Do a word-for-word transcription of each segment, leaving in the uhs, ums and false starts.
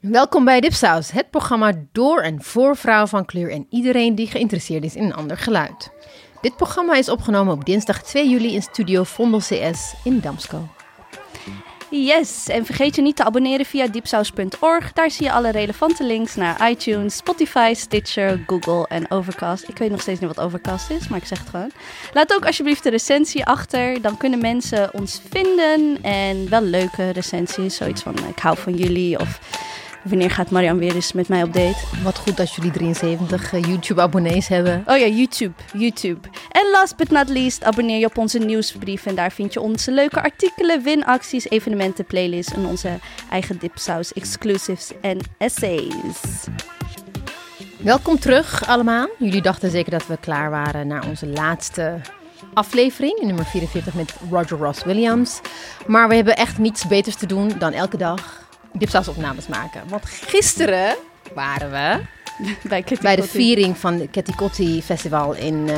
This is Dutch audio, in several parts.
Welkom bij Dipsaus, het programma door en voor vrouwen van kleur en iedereen die geïnteresseerd is in een ander geluid. Dit programma is opgenomen op dinsdag twee juli in studio Vondel C S in Damsko. Yes, en vergeet je niet te abonneren via dipsaus punt org. Daar zie je alle relevante links naar iTunes, Spotify, Stitcher, Google en Overcast. Ik weet nog steeds niet wat Overcast is, maar ik zeg het gewoon. Laat ook alsjeblieft de recensie achter. Dan kunnen mensen ons vinden en wel leuke recensies. Zoiets van, ik hou van jullie of wanneer gaat Marian weer eens met mij op date? Wat goed dat jullie drieënzeventig YouTube-abonnees hebben. Oh ja, YouTube. YouTube. En last but not least, abonneer je op onze nieuwsbrief. En daar vind je onze leuke artikelen, winacties, evenementen, playlists en onze eigen Dipsaus, exclusives en essays. Welkom terug allemaal. Jullie dachten zeker dat we klaar waren na onze laatste aflevering, nummer vierenveertig met Roger Ross Williams. Maar we hebben echt niets beters te doen dan elke dag Dipsaus opnames maken. Want gisteren waren we bij, bij de viering van het Ketikotti Festival in Uh,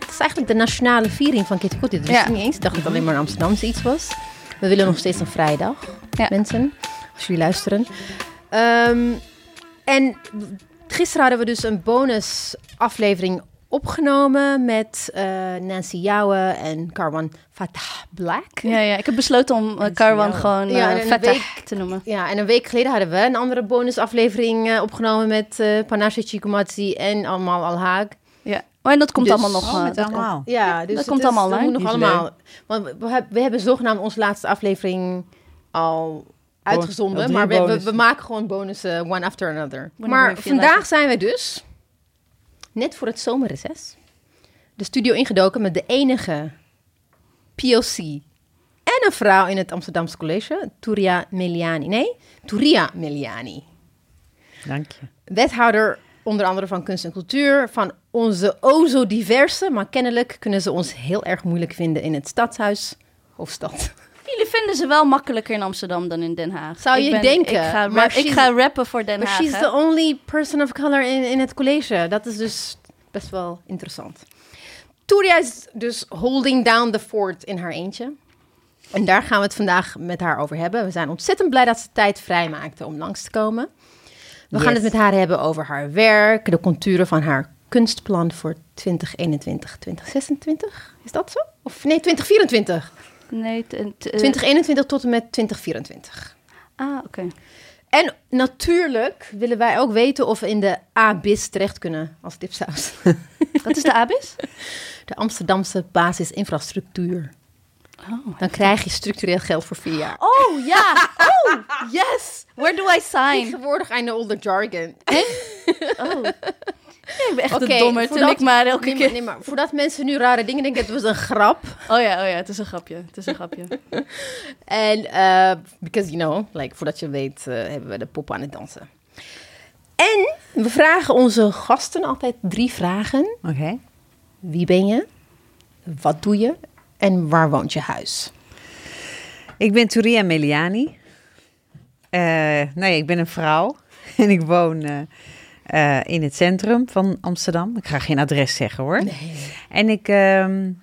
het is eigenlijk de nationale viering van Ketikotti. Dat wist ja. ik niet eens. Ik dacht dat het alleen maar in Amsterdamse iets was. We willen nog steeds een vrijdag, ja. mensen. Als jullie luisteren. Um, en gisteren hadden we dus een bonus aflevering opgenomen met uh, Nancy Jouwe en Karwan Fatah Black. Ja, ja, ik heb besloten om uh, Karwan gewoon uh, ja, Fatah week, te noemen. Ja, en een week geleden hadden we een andere bonusaflevering uh, opgenomen met uh, Panashe Chikomati en Amal Al Haag. Ja, oh, en dat komt dus allemaal nog. Oh, dat allemaal. Komt, ja, dus dat komt is, allemaal. Dat moet nog leuk. allemaal. Want we, we, we hebben zogenaamd onze laatste aflevering al uitgezonden, maar we, we, we maken gewoon bonussen uh, one after another. Wanneer maar vandaag lekker. zijn we dus net voor het zomerreces de studio ingedoken met de enige P O C en een vrouw in het Amsterdamse college, Touria Meliani. Nee, Touria Meliani. Dank je. Wethouder onder andere van kunst en cultuur, van onze o zo diverse, maar kennelijk kunnen ze ons heel erg moeilijk vinden in het stadshuis, hoofdstad. Jullie vinden ze wel makkelijker in Amsterdam dan in Den Haag. Zou je ik ben, denken. Ik ga, maar ik ga rappen voor Den Haag. She's hè? the only person of color in, in het college. Dat is dus best wel interessant. Touria is dus holding down the fort in haar eentje. En daar gaan we het vandaag met haar over hebben. We zijn ontzettend blij dat ze tijd vrijmaakte om langs te komen. We yes. gaan het met haar hebben over haar werk, de contouren van haar kunstplan voor twintig eenentwintig, twintig zesentwintig. Is dat zo? Of nee, twintig vierentwintig. Nee, t- t- twintig eenentwintig tot en met twintig vierentwintig. Ah, oké. Okay. En natuurlijk willen wij ook weten of we in de A B I S terecht kunnen als Dipsaus. Wat is de A B I S? De Amsterdamse Basisinfrastructuur. Oh, dan krijg je structureel geld voor vier jaar. Oh, ja. Oh, yes. Where do I sign? Tegenwoordig I know all the jargon. Oh. Nee, ik ben echt okay, een dommer, toen ik maar elke keer. Nee, maar voordat mensen nu rare dingen denken, het was een grap. Oh ja, oh ja, het is een grapje, het is een grapje. En, uh, because you know, like, voordat je weet, uh, hebben we de pop aan het dansen. En we vragen onze gasten altijd drie vragen. Oké. Okay. Wie ben je? Wat doe je? En waar woont je huis? Ik ben Touria Meliani. Uh, nee, ik ben een vrouw en ik woon Uh, Uh, in het centrum van Amsterdam. Ik ga geen adres zeggen hoor. Nee. En ik um,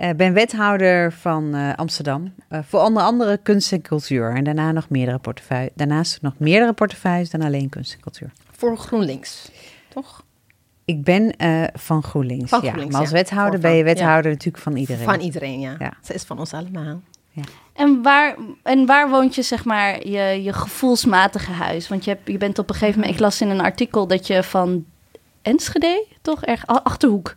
uh, ben wethouder van uh, Amsterdam. Uh, voor onder andere kunst en cultuur. En daarna nog meerdere portefeuille. Daarnaast nog meerdere portefeuilles dan alleen kunst en cultuur. Voor GroenLinks, toch? Ik ben uh, van GroenLinks. Van ja. GroenLinks, maar als wethouder ja. ben je wethouder ja. natuurlijk van iedereen. Van iedereen, ja. ja. Ze is van ons allemaal. Ja. En waar, en waar woont je, zeg maar, je, je gevoelsmatige huis? Want je, hebt, je bent op een gegeven moment, ik las in een artikel dat je van Enschede, toch? Erg Achterhoek.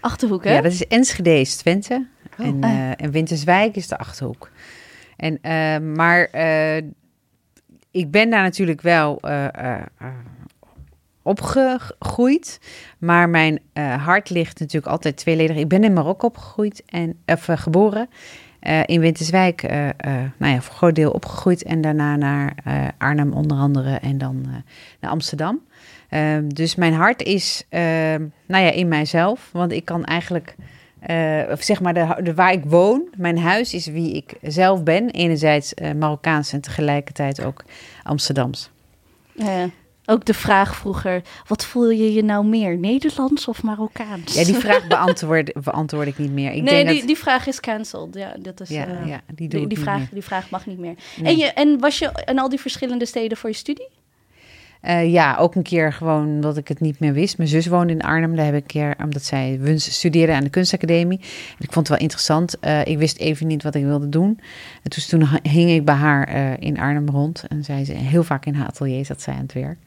Achterhoek, hè? Ja, dat is Enschede is Twente. Oh, en, ah. uh, en Winterswijk is de Achterhoek. En, uh, maar uh, ik ben daar natuurlijk wel uh, uh, opgegroeid. Maar mijn uh, hart ligt natuurlijk altijd tweeledig. Ik ben in Marokko opgegroeid en, of, uh, geboren. Uh, in Winterswijk, uh, uh, nou ja, voor een groot deel opgegroeid. En daarna naar uh, Arnhem onder andere en dan uh, naar Amsterdam. Uh, dus mijn hart is, uh, nou ja, in mijzelf. Want ik kan eigenlijk, uh, of zeg maar, de, de, waar ik woon, mijn huis is wie ik zelf ben. Enerzijds uh, Marokkaans en tegelijkertijd ook Amsterdams. Ja. Ook de vraag vroeger, wat voel je je nou meer, Nederlands of Marokkaans? Ja, die vraag beantwoord, beantwoord ik niet meer. Ik nee, denk die, dat... die vraag is cancelled. Ja, dat is, ja, uh, ja, die, die, die, vraag, die vraag mag niet meer. Nee. En, je, en was je in al die verschillende steden voor je studie? Uh, ja, ook een keer gewoon omdat ik het niet meer wist. Mijn zus woonde in Arnhem. Daar heb ik een keer, omdat zij studeerde aan de kunstacademie. En ik vond het wel interessant. Uh, ik wist even niet wat ik wilde doen. En dus toen hing ik bij haar uh, in Arnhem rond. En zij ze heel vaak in haar atelier zat zij aan het werk.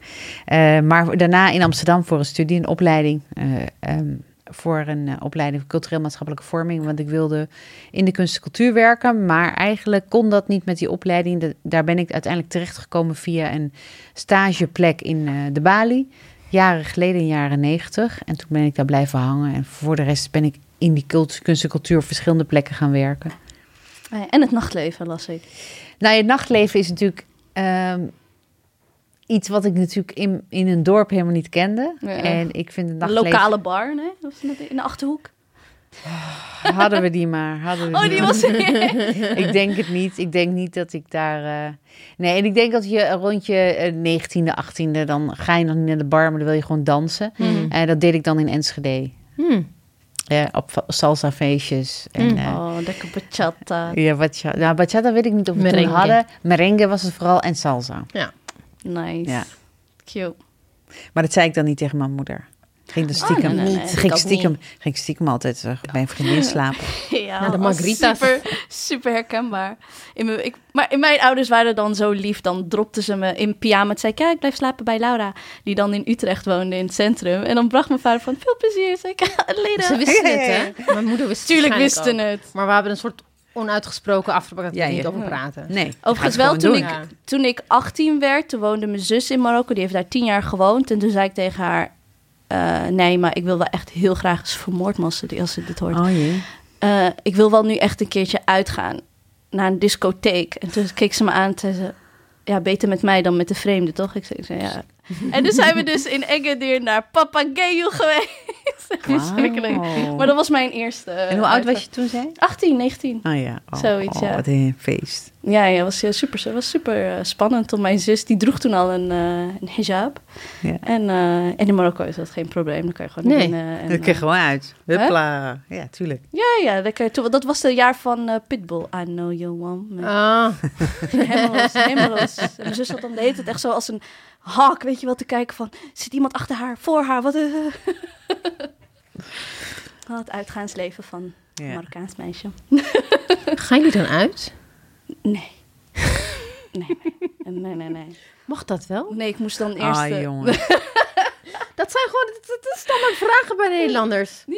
Uh, maar daarna in Amsterdam voor een studie, een opleiding... Uh, um, voor een uh, opleiding voor cultureel-maatschappelijke vorming. Want ik wilde in de kunst en cultuur werken. Maar eigenlijk kon dat niet met die opleiding. De, daar ben ik uiteindelijk terechtgekomen via een stageplek in uh, de Bali. Jaren geleden, in jaren negentig. En toen ben ik daar blijven hangen. En voor de rest ben ik in die cult, kunst en cultuur op verschillende plekken gaan werken. En het nachtleven, las ik. Nou, het nachtleven is natuurlijk... Um, Iets wat ik natuurlijk in, in een dorp helemaal niet kende. Ja. En ik vind het nachtleven... Lokale bar, nee? Was dat in de Achterhoek? Oh, hadden we die maar. Hadden we oh, die, die was... Ik denk het niet. Ik denk niet dat ik daar... Uh... Nee, en ik denk dat je rond je negentiende, achttiende... dan ga je nog niet naar de bar, maar dan wil je gewoon dansen. Mm. Uh, dat deed ik dan in Enschede. Mm. Ja, op salsa feestjes. En, mm. uh, oh, lekker bachata. Ja, bachata. Nou, bachata weet ik niet of we toen hadden. Merengue was het vooral en salsa. Ja. Nice. Ja. Cute. Maar dat zei ik dan niet tegen mijn moeder. Ging dus stiekem, oh, nee, nee, nee. Ging ik stiekem, ging stiekem altijd uh, bij een vriendin slapen. Ja, nou, de margarita's. Super, super herkenbaar. In mijn, ik, maar in mijn ouders waren dan zo lief. Dan dropten ze me in pyjama. Het zei, kijk, ik blijf slapen bij Laura. Die dan in Utrecht woonde in het centrum. En dan bracht mijn vader van, veel plezier. Zei ik, ze wisten het, hè? Mijn moeder wist Tuurlijk wisten ook. het. Maar we hebben een soort... onuitgesproken afspraak dat we ja, niet ja. over praten. Nee. Overigens wel, toen ik, ja. toen ik achttien werd, toen woonde mijn zus in Marokko. Die heeft daar tien jaar gewoond. En toen zei ik tegen haar... Uh, nee, maar ik wil wel echt heel graag eens vermoord, als ze, als ze dit hoort. Oh, jee. Uh, ik wil wel nu echt een keertje uitgaan naar een discotheek. En toen keek ze me aan en zei ze... Ja, beter met mij dan met de vreemde, toch? Ik zei, ik zei ja... En dus zijn we dus in Engedeer naar Papagayo geweest. Wow. Maar dat was mijn eerste. En hoe oud was je toen, zei? achttien, negentien. Oh ja. Oh, Zoiets, oh, ja. Wat een feest. Ja, ja, was super, was super spannend. Want mijn zus, die droeg toen al een, uh, een hijab. Ja. En, uh, en in Marokko is dat geen probleem. Dan kan je gewoon nee. binnen. En, dat kan je gewoon uit. Huppla. Hè? Ja, tuurlijk. Ja, ja. Dat, je, dat was het jaar van uh, Pitbull. I know you want me. Oh. Helemaal los, helemaal los. En mijn zus had dan de hele tijd echt zo als een... hak, weet je wel, te kijken van... zit iemand achter haar, voor haar, wat... Uh, het uitgaansleven van een ja. Marokkaans meisje. Ga je nu dan uit? Nee. Nee, nee. Nee, nee, nee. Mag dat wel? Nee, ik moest dan eerst... Ah, jongen. Dat zijn gewoon dat, dat standaard vragen bij Nederlanders. Ja.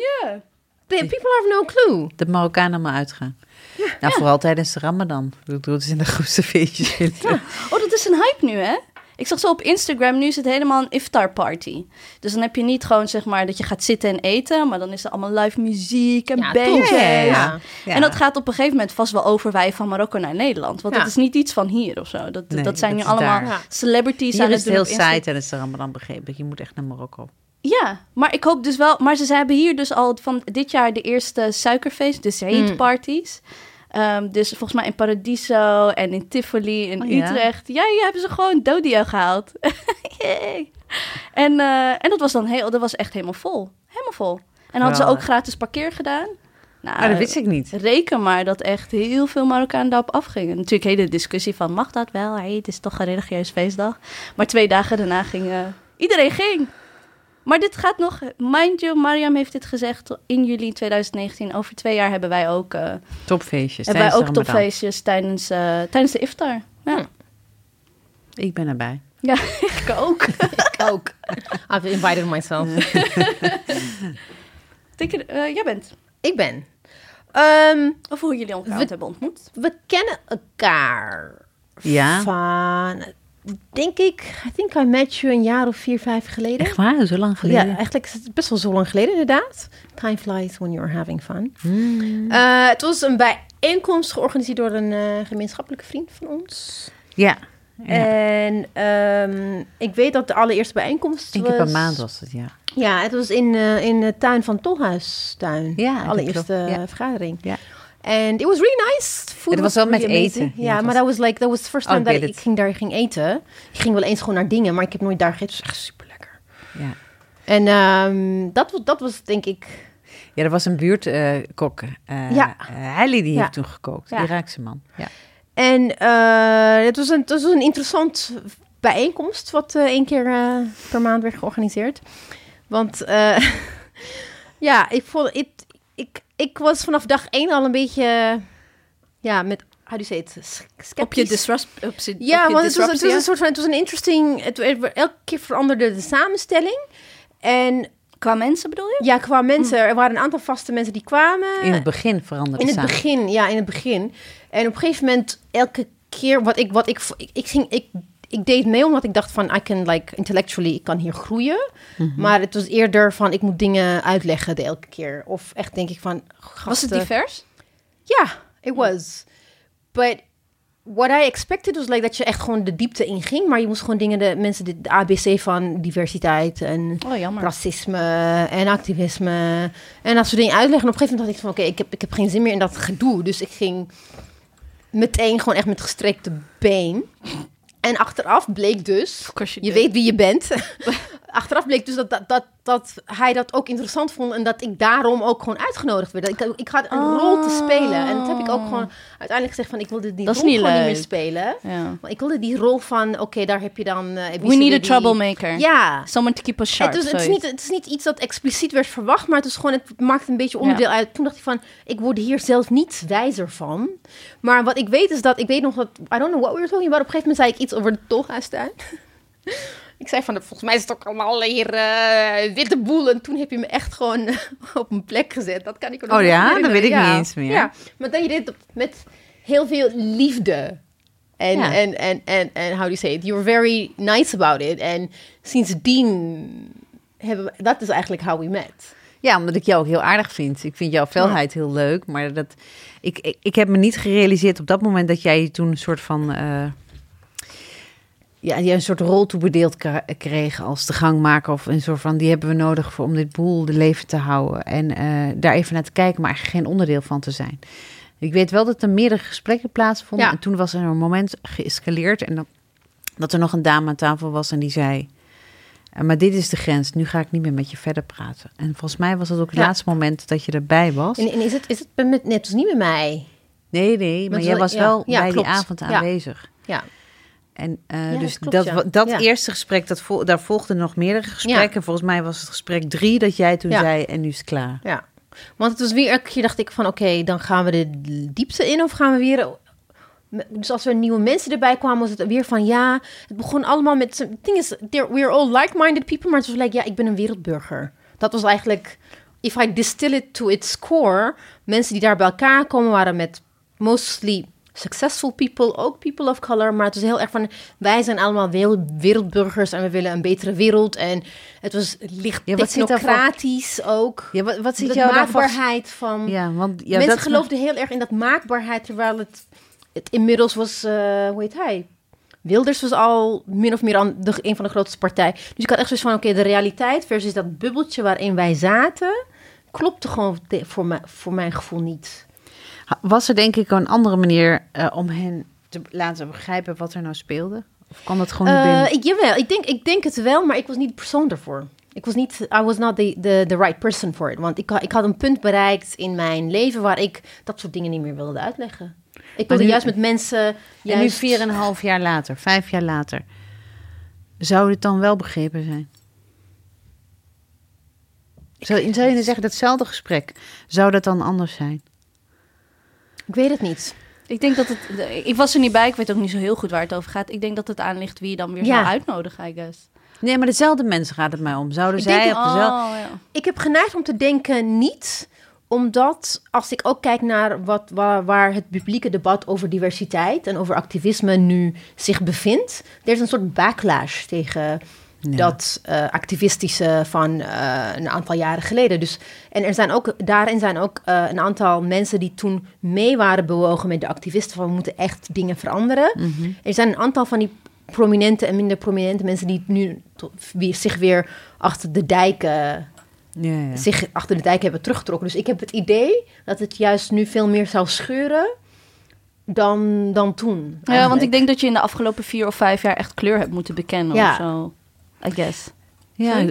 Yeah. People have no clue. De Marokkanen maar uitgaan. Ja, nou, ja. Vooral tijdens de Ramadan. Ik bedoel, het is in de grootste feestjes. Ja. Oh, dat is een hype nu, hè? Ik zag zo op Instagram, nu is het helemaal een iftar party. Dus dan heb je niet gewoon, zeg maar, dat je gaat zitten en eten... maar dan is er allemaal live muziek en ja, bandjes. Ja, ja, ja. Ja. En dat gaat op een gegeven moment vast wel over wij van Marokko naar Nederland. Want ja. dat is niet iets van hier of zo. Dat, nee, dat zijn dat nu allemaal daar. Celebrities. Hier aan is het, het heel saai tijdens de Ramadan begrepen. Je moet echt naar Marokko. Ja, maar ik hoop dus wel... Maar ze hebben hier dus al van dit jaar de eerste suikerfeest, de Zaid parties... Mm. Um, dus volgens mij in Paradiso en in Tivoli in oh, Utrecht. Ja, ja, hebben ze gewoon Dodio gehaald. yeah. en, uh, en dat was dan heel, dat was echt helemaal vol. Helemaal vol. En hadden ze ook gratis parkeer gedaan. Nou, maar dat wist ik niet. Reken maar dat echt heel veel Marokkanen daarop afgingen. Natuurlijk hele discussie van, mag dat wel? Hey, het is toch een religieus feestdag. Maar twee dagen daarna ging uh, iedereen ging. Maar dit gaat nog, mind you, Mariam heeft dit gezegd in juli twintig negentien. Over twee jaar hebben wij ook... Uh, topfeestjes. Hebben wij ook Ramadan. topfeestjes tijdens, uh, tijdens de iftar. Ja. Hm. Ik ben erbij. Ja, ik ook. ik ook. I've invited myself. Dikker, uh, jij bent. Ik ben. Um, of hoe jullie elkaar we, hebben ontmoet. We kennen elkaar. Ja. Van... Denk ik, I think I met you een jaar of vier, vijf geleden. Echt waar? Zo lang geleden? Ja, eigenlijk is het best wel zo lang geleden inderdaad. Time flies when you're having fun. Mm. Uh, het was een bijeenkomst georganiseerd door een uh, gemeenschappelijke vriend van ons. Ja. ja. En um, ik weet dat de allereerste bijeenkomst was... Ik heb een maand was het, ja. Ja, het was in, uh, in de tuin van Tolhuistuin. Ja, de allereerste ja. vergadering. Ja. And it was really nice. Food het was wel really met amazing. Eten. Ja, maar dat was like that was the first time oh, dat ik ging daar ging eten. Ik ging wel eens gewoon naar dingen, maar ik heb nooit daar gegeten. Het was echt super lekker. Ja. En um, dat, dat was denk ik... Ja, er was een buurtkok. Uh, uh, ja. Heilie die ja. heeft toen gekookt. Ja. Iraakse man. Ja. En uh, het, was een, het was een interessant bijeenkomst wat uh, één keer uh, per maand werd georganiseerd. Want uh, ja, ik vond... It, ik, Ik was vanaf dag één al een beetje, ja, met, how do you say it, sceptisch. Op je disrupt, op je, ja, op je want het was, het was een soort van, het was een interesting, het, elke keer veranderde de samenstelling. En qua mensen bedoel je? Ja, qua mensen. Mm. Er waren een aantal vaste mensen die kwamen. In het begin veranderde het. In het samen. begin, ja, in het begin. En op een gegeven moment, elke keer, wat ik, wat ik, ik, ik ging, ik, ik deed mee omdat ik dacht van, I can like, intellectually, ik kan hier groeien. Mm-hmm. Maar het was eerder van, ik moet dingen uitleggen de elke keer. Of echt denk ik van, gasten. Was het divers? Ja, yeah, it was. But what I expected was like dat je echt gewoon de diepte in ging. Maar je moest gewoon dingen, de mensen, de A B C van diversiteit en oh, racisme en activisme. En dat soort dingen uitleggen. En op een gegeven moment dacht ik van, oké, okay, ik, heb, ik heb geen zin meer in dat gedoe. Dus ik ging meteen gewoon echt met gestrekte been. En achteraf bleek dus, je, je weet wie je bent, achteraf bleek dus dat, dat, dat, dat hij dat ook interessant vond en dat ik daarom ook gewoon uitgenodigd werd. Ik, ik had een oh. rol te spelen en dat heb ik ook gewoon uiteindelijk gezegd van ik wilde die dat rol niet gewoon leuk. niet meer spelen. Ja. Maar ik wilde die rol van, oké, okay, daar heb je dan... Uh, We need a troublemaker. Ja. Yeah. Someone to keep us sharp. Het is, het, is niet, het is niet iets dat expliciet werd verwacht, maar het is gewoon, het maakt een beetje onderdeel ja. uit. Toen dacht ik van, ik word hier zelf niet wijzer van. Maar wat ik weet is dat, ik weet nog dat, I don't know what we were talking about, op een gegeven moment zei ik iets over de Tolhuistuin. Ik zei van, volgens mij is het ook allemaal hier uh, witte boel. En toen heb je me echt gewoon uh, op een plek gezet. Dat kan ik ook nog niet meer. Oh ja, dat weet ik ja. niet eens meer. Ja, maar dan je deed het met heel veel liefde. En, ja. en, en, en, en how do you say it? You were very nice about it. En sindsdien hebben we, dat is eigenlijk how we met. Ja, omdat ik jou ook heel aardig vind. Ik vind jouw felheid heel leuk. Maar dat, ik, ik, ik heb me niet gerealiseerd op dat moment dat jij toen een soort van... Uh, Ja, die een soort rol toebedeeld kreeg als de gangmaker of een soort van... die hebben we nodig voor, om dit boel de leven te houden. En uh, daar even naar te kijken, maar eigenlijk geen onderdeel van te zijn. Ik weet wel dat er meerdere gesprekken plaatsvonden. Ja. En toen was er een moment geëscaleerd. En dat, dat er nog een dame aan tafel was en die zei... maar dit is de grens, nu ga ik niet meer met je verder praten. En volgens mij was dat ook het ja. laatste moment dat je erbij was. En, en is het, is het met, net als niet met mij? Nee, nee, maar, maar jij was ja, wel ja, bij klopt. die avond aanwezig. Ja, ja. En uh, ja, dus dat, klopt, dat, ja. dat ja. eerste gesprek, dat vol, daar volgden nog meerdere gesprekken. Ja. Volgens mij was het gesprek drie dat jij toen ja. zei en nu is het klaar. Ja, want het was weer elke keer dacht ik van oké, okay, dan gaan we de diepte in of gaan we weer... Dus als er nieuwe mensen erbij kwamen, was het weer van ja, het begon allemaal met... Het ding is, we're all like-minded people, maar het was like, ja, ik ben een wereldburger. Dat was eigenlijk, if I distill it to its core, mensen die daar bij elkaar komen waren met mostly... successful people, ook people of color. Maar het is heel erg van, wij zijn allemaal wereld, wereldburgers en we willen een betere wereld. En het was licht ja, technocratisch ook. Ja, wat, wat ziet jou maakbaarheid daarvan? Van... Ja, want, ja, mensen dat geloofden nog... heel erg in dat maakbaarheid, terwijl het, het inmiddels was, uh, hoe heet hij? Wilders was al min of meer aan de, een van de grootste partijen. Dus ik had echt zoiets van, oké, okay, de realiteit versus dat bubbeltje waarin wij zaten, klopte gewoon voor, me, voor mijn gevoel niet. Was er denk ik een andere manier uh, om hen te laten begrijpen wat er nou speelde? Of kwam dat gewoon niet binnen? Uh, ik, jawel, ik denk, ik denk het wel, maar ik was niet de persoon daarvoor. Ik was niet, I was not the, the, the right person for it. Want ik, ik had een punt bereikt in mijn leven waar ik dat soort dingen niet meer wilde uitleggen. Ik wilde nu, juist met mensen... Juist... En nu vier en een half jaar later, vijf jaar later. Zou dit dan wel begrepen zijn? Zou, zou je dan zeggen, datzelfde gesprek, zou dat dan anders zijn? Ik weet het niet. Ik denk dat het... Ik was er niet bij. Ik weet ook niet zo heel goed waar het over gaat. Ik denk dat het aan ligt wie je dan weer ja. zou uitnodigen, I guess. Nee, maar dezelfde mensen gaat het mij om. Zouden ik zij denk, op oh, dezelfde... Ja. Ik heb geneigd om te denken niet... Omdat als ik ook kijk naar wat, waar, waar het publieke debat over diversiteit... en over activisme nu zich bevindt... Er is een soort backlash tegen... Ja. Dat uh, activistische van uh, een aantal jaren geleden. Dus, en er zijn ook, daarin zijn ook uh, een aantal mensen die toen mee waren bewogen met de activisten. Van we moeten echt dingen veranderen. Mm-hmm. Er zijn een aantal van die prominente en minder prominente mensen die nu to- weer, zich weer achter de dijken ja, ja. zich achter de dijk hebben teruggetrokken. Dus ik heb het idee dat het juist nu veel meer zou schuren dan, dan toen. Eigenlijk. Ja, want ik denk dat je in de afgelopen vier of vijf jaar echt kleur hebt moeten bekennen ja. of zo. I guess. Ja,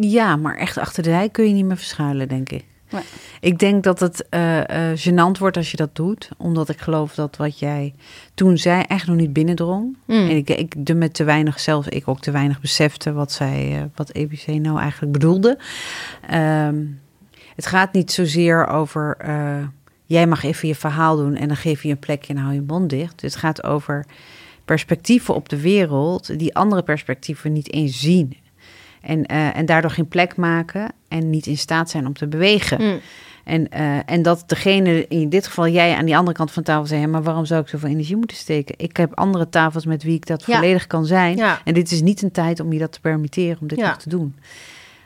ja, maar echt achter de dijk kun je niet meer verschuilen, denk ik. Nee. Ik denk dat het uh, uh, gênant wordt als je dat doet. Omdat ik geloof dat wat jij toen zei echt nog niet binnendrong. Mm. En ik, ik de met te weinig zelfs, ik ook te weinig besefte wat zij, uh, wat E B C nou eigenlijk bedoelde. Um, het gaat niet zozeer over, uh, jij mag even je verhaal doen en dan geef je een plekje en hou je mond dicht. Het gaat over perspectieven op de wereld die andere perspectieven niet eens zien. En, uh, en daardoor geen plek maken en niet in staat zijn om te bewegen. Mm. En, uh, en dat degene, in dit geval jij aan die andere kant van tafel zei... maar waarom zou ik zoveel energie moeten steken? Ik heb andere tafels met wie ik dat ja. volledig kan zijn. Ja. En dit is niet een tijd om je dat te permitteren, om dit ja. nog te doen.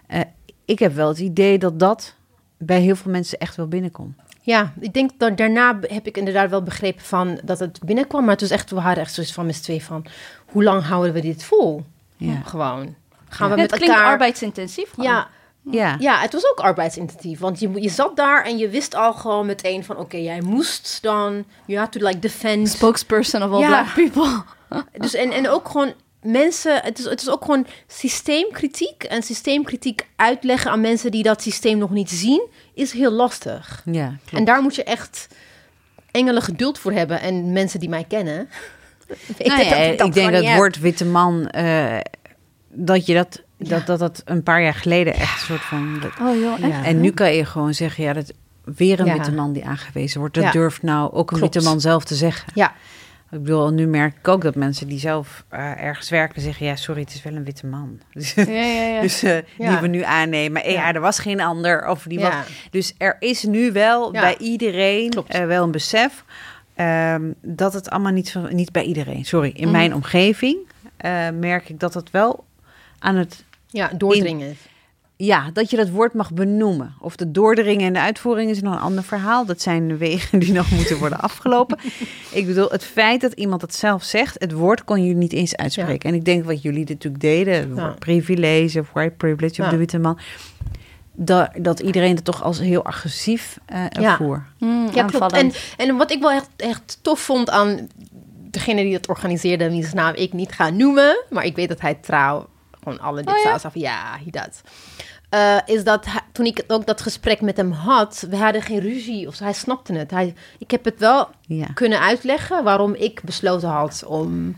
Uh, ik heb wel het idee dat dat bij heel veel mensen echt wel binnenkomt. Ja, ik denk dat daarna heb ik inderdaad wel begrepen van dat het binnenkwam. Maar het was echt, we hadden echt zoiets van met z'n twee van... hoe lang houden we dit vol? Ja. Gewoon... Gaan we ja, met het klinkt elkaar... arbeidsintensief gewoon. Ja, ja. ja, het was ook arbeidsintensief. Want je, je zat daar en je wist al gewoon meteen van... oké, okay, jij moest dan... You had to like defend... Spokesperson of all ja. black people. Dus en, en ook gewoon mensen... Het is, het is ook gewoon systeemkritiek. En systeemkritiek uitleggen aan mensen die dat systeem nog niet zien... is heel lastig. Ja, klopt. En daar moet je echt engelen geduld voor hebben. En mensen die mij kennen... ik nou, denk ja, dat ik, dat ik denk dat het woord witte man... Uh, dat je dat, ja. dat, dat dat een paar jaar geleden echt een soort van... Oh joh, echt? Ja. En nu kan je gewoon zeggen, ja, dat weer een ja. witte man die aangewezen wordt. Dat ja. durft nou ook een Klopt. witte man zelf te zeggen. Ja. Ik bedoel, nu merk ik ook dat mensen die zelf uh, ergens werken zeggen... ja, sorry, het is wel een witte man. Dus, ja, ja, ja. dus uh, ja. die we nu aannemen. Ja, ja er was geen ander. Of die ja. was, dus er is nu wel ja. bij iedereen uh, wel een besef... Um, dat het allemaal niet, niet bij iedereen... Sorry, in mm. mijn omgeving uh, merk ik dat het wel... aan het ja, doordringen. In, ja, dat je dat woord mag benoemen. Of de doordringen en de uitvoering is nog een ander verhaal. Dat zijn de wegen die nog moeten worden afgelopen. Ik bedoel, het feit dat iemand het zelf zegt... het woord kon jullie niet eens uitspreken. Ja. En ik denk wat jullie natuurlijk deden... Ja. privilege of white privilege ja. of de witte man... Dat, dat iedereen het toch als heel agressief uh, ja. voer. Mm, ja, klopt. En, en wat ik wel echt, echt tof vond aan... degene die dat organiseerde... wiens naam ik niet ga noemen... maar ik weet dat hij trouw... gewoon alle Dipsaus af. Ja, he does. Uh, is dat hij, toen ik ook dat gesprek met hem had, we hadden geen ruzie of hij snapte het. Hij, ik heb het wel ja. kunnen uitleggen waarom ik besloten had om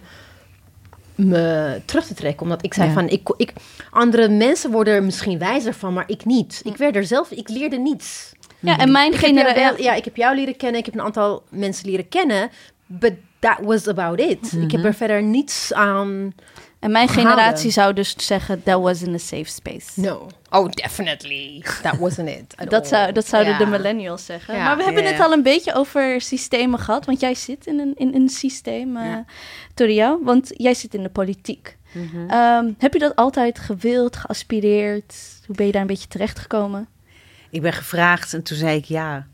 me terug te trekken, omdat ik zei ja. van ik, ik andere mensen worden er misschien wijzer van, maar ik niet. Ik werd er zelf, ik leerde niets. Ja, en mijn generatie. Ja, ik heb jou leren kennen, ik heb een aantal mensen leren kennen, but that was about it. Mm-hmm. Ik heb er verder niets aan. En mijn generatie zou dus zeggen, that wasn't a safe space. No. Oh, definitely. That wasn't it. Dat, zou, dat zouden yeah. de millennials zeggen. Yeah. Maar we hebben yeah. het al een beetje over systemen gehad. Want jij zit in een, in een systeem, uh, yeah. Touria. Want jij zit in de politiek. Mm-hmm. Um, heb je dat altijd gewild, geaspireerd? Hoe ben je daar een beetje terechtgekomen? Ik ben gevraagd en toen zei ik ja.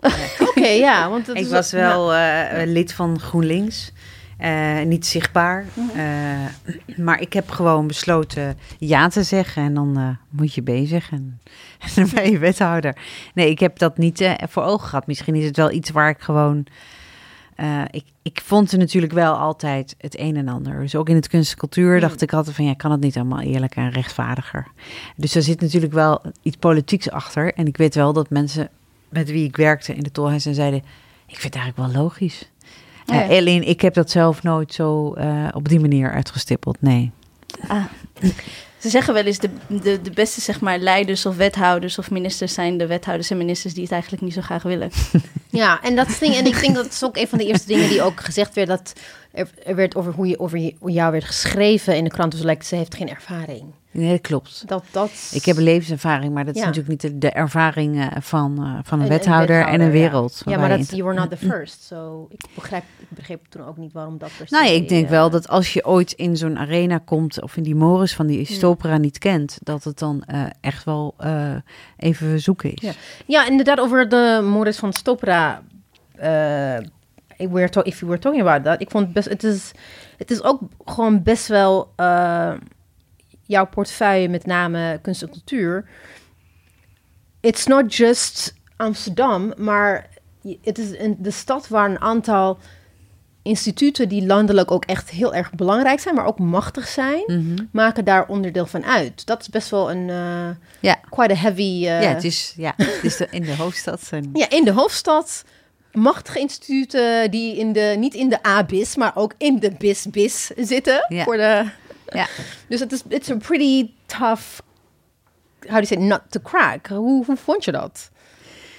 Oké, okay, ja. Want dat ik was wel ja. uh, lid van GroenLinks. Uh, niet zichtbaar. Uh, maar ik heb gewoon besloten ja te zeggen. En dan uh, moet je bezig. En, en dan ben je wethouder. Nee, ik heb dat niet uh, voor ogen gehad. Misschien is het wel iets waar ik gewoon... Uh, ik, ik vond het natuurlijk wel altijd het een en ander. Dus ook in het kunst en cultuur dacht ik altijd van... ja, kan het niet allemaal eerlijk en rechtvaardiger. Dus daar zit natuurlijk wel iets politieks achter. En ik weet wel dat mensen met wie ik werkte in de Tolhuis... en zeiden, ik vind het eigenlijk wel logisch... Uh, ja. Alleen, ik heb dat zelf nooit zo uh, op die manier uitgestippeld, nee. Ah. Ze zeggen wel eens, de, de, de beste zeg maar, leiders of wethouders of ministers... zijn de wethouders en ministers die het eigenlijk niet zo graag willen. Ja, en dat is ding, en ik denk dat is ook een van de eerste dingen die ook gezegd werd... dat er, er werd over hoe je over je, jou werd geschreven in de krant. Dus like, ze heeft geen ervaring. Nee, dat klopt. Dat, dat... Ik heb een levenservaring, maar dat ja. is natuurlijk niet de, de ervaring van, uh, van een, een, wethouder een wethouder en een wereld. Ja, ja maar dat you were not the first. So, ik, begrijp, ik begreep toen ook niet waarom dat per se... Nou ja, ik denk uh, wel dat als je ooit in zo'n arena komt of in die morris van die Stopera niet kent, dat het dan uh, echt wel uh, even zoeken is. Ja. ja, inderdaad, over de morris van Stopera... Uh, we're to- if you were talking about that, ik vond best... Het is, het is ook gewoon best wel... Uh, jouw portefeuille, met name kunst en cultuur. It's not just Amsterdam, maar het is in de stad waar een aantal instituten die landelijk ook echt heel erg belangrijk zijn, maar ook machtig zijn, mm-hmm. maken daar onderdeel van uit. Dat is best wel een uh, ja. quite a heavy... Uh... Ja, het is, ja, het is de, in de hoofdstad. Zijn... Ja, in de hoofdstad. Machtige instituten die in de, niet in de A B I S, maar ook in de B I S B I S zitten. Ja. Voor de... ja. Dus het is it's a pretty tough, how do you say, nut to crack. Hoe, hoe vond je dat?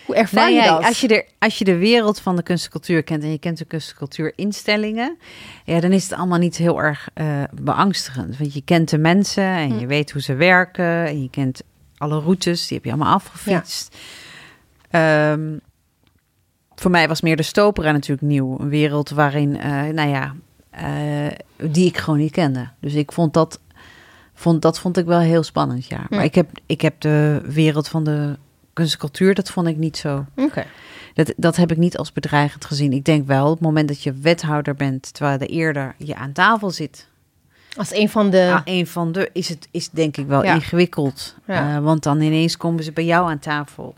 Hoe ervaar nou, je ja, dat? Als je, de, als je de wereld van de kunst en cultuur kent en je kent de kunst en cultuurinstellingen, ja, dan is het allemaal niet heel erg uh, beangstigend. Want je kent de mensen en hm. je weet hoe ze werken en je kent alle routes, die heb je allemaal afgefietst. Ja. Um, voor mij was meer de Stopera natuurlijk nieuw. Een wereld waarin, uh, nou ja, uh, die ik gewoon niet kende. Dus ik vond dat, vond, dat vond ik wel heel spannend, ja. Hm. Maar ik heb, ik heb de wereld van de kunst en cultuur, dat vond ik niet zo. Okay. Dat, dat heb ik niet als bedreigend gezien. Ik denk wel, op het moment dat je wethouder bent, terwijl de eerder je aan tafel zit. Als een van de... Ah, een van de, is het is denk ik wel ja. ingewikkeld. Ja. Uh, want dan ineens komen ze bij jou aan tafel.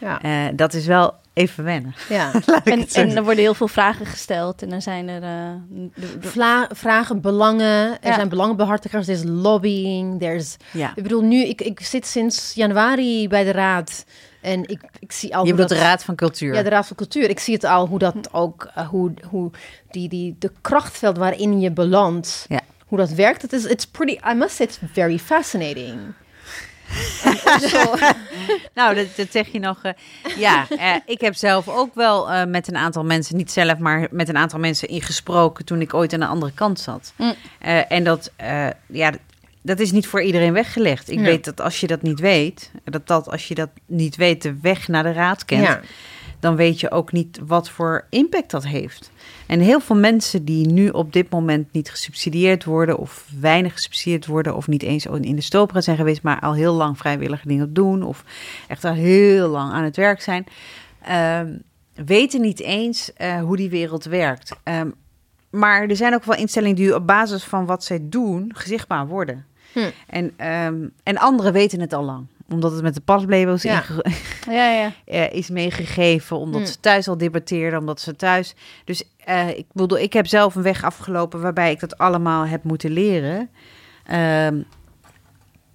Ja. Uh, dat is wel even wennen. Ja. en, en er worden heel veel vragen gesteld. En dan zijn er... Uh, de, de... Vla- vragen, belangen. Er ja. zijn belangenbehartigers. Er is lobbying. Is... Ja. Ik bedoel, nu... Ik, ik zit sinds januari bij de Raad. En ik, ik zie al... Je bedoelt dat... de Raad van Cultuur. Ja, de Raad van Cultuur. Ik zie het al hoe dat ook... Uh, hoe hoe die, die, de krachtveld waarin je belandt. Ja. Hoe dat werkt. Het is it's pretty... I must say it's very fascinating. Nou, dat, dat zeg je nog. Uh, ja, uh, ik heb zelf ook wel uh, met een aantal mensen, niet zelf, maar met een aantal mensen ingesproken toen ik ooit aan de andere kant zat. Mm. Uh, en dat, uh, ja, dat, dat is niet voor iedereen weggelegd. Ik nee. weet dat als je dat niet weet, dat, dat als je dat niet weet, de weg naar de raad kent, ja. dan weet je ook niet wat voor impact dat heeft. En heel veel mensen die nu op dit moment niet gesubsidieerd worden, of weinig gesubsidieerd worden, of niet eens in de Stopera zijn geweest, maar al heel lang vrijwillige dingen doen, of echt al heel lang aan het werk zijn, um, weten niet eens uh, hoe die wereld werkt. Um, maar er zijn ook wel instellingen die op basis van wat zij doen, zichtbaar worden. Hm. En, um, en anderen weten het al lang. Omdat het met de paslabels ja. inge- ja, ja. uh, is meegegeven. Omdat mm. ze thuis al debatteerden. Omdat ze thuis... Dus uh, ik bedoel, ik heb zelf een weg afgelopen waarbij ik dat allemaal heb moeten leren. Um,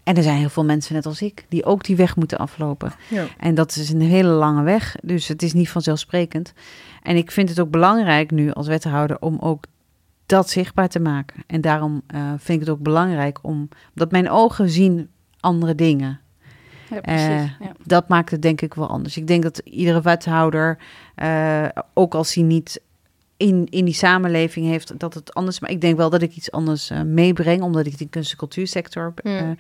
en er zijn heel veel mensen net als ik die ook die weg moeten aflopen. Ja. En dat is een hele lange weg. Dus het is niet vanzelfsprekend. En ik vind het ook belangrijk nu als wethouder om ook dat zichtbaar te maken. En daarom uh, vind ik het ook belangrijk om... Omdat mijn ogen zien andere dingen... Ja, precies, ja. Uh, dat maakt het denk ik wel anders. Ik denk dat iedere wethouder, uh, ook als hij niet in, in die samenleving heeft, dat het anders... Maar ik denk wel dat ik iets anders uh, meebreng, omdat ik die kunst- en cultuursector... Uh, mm.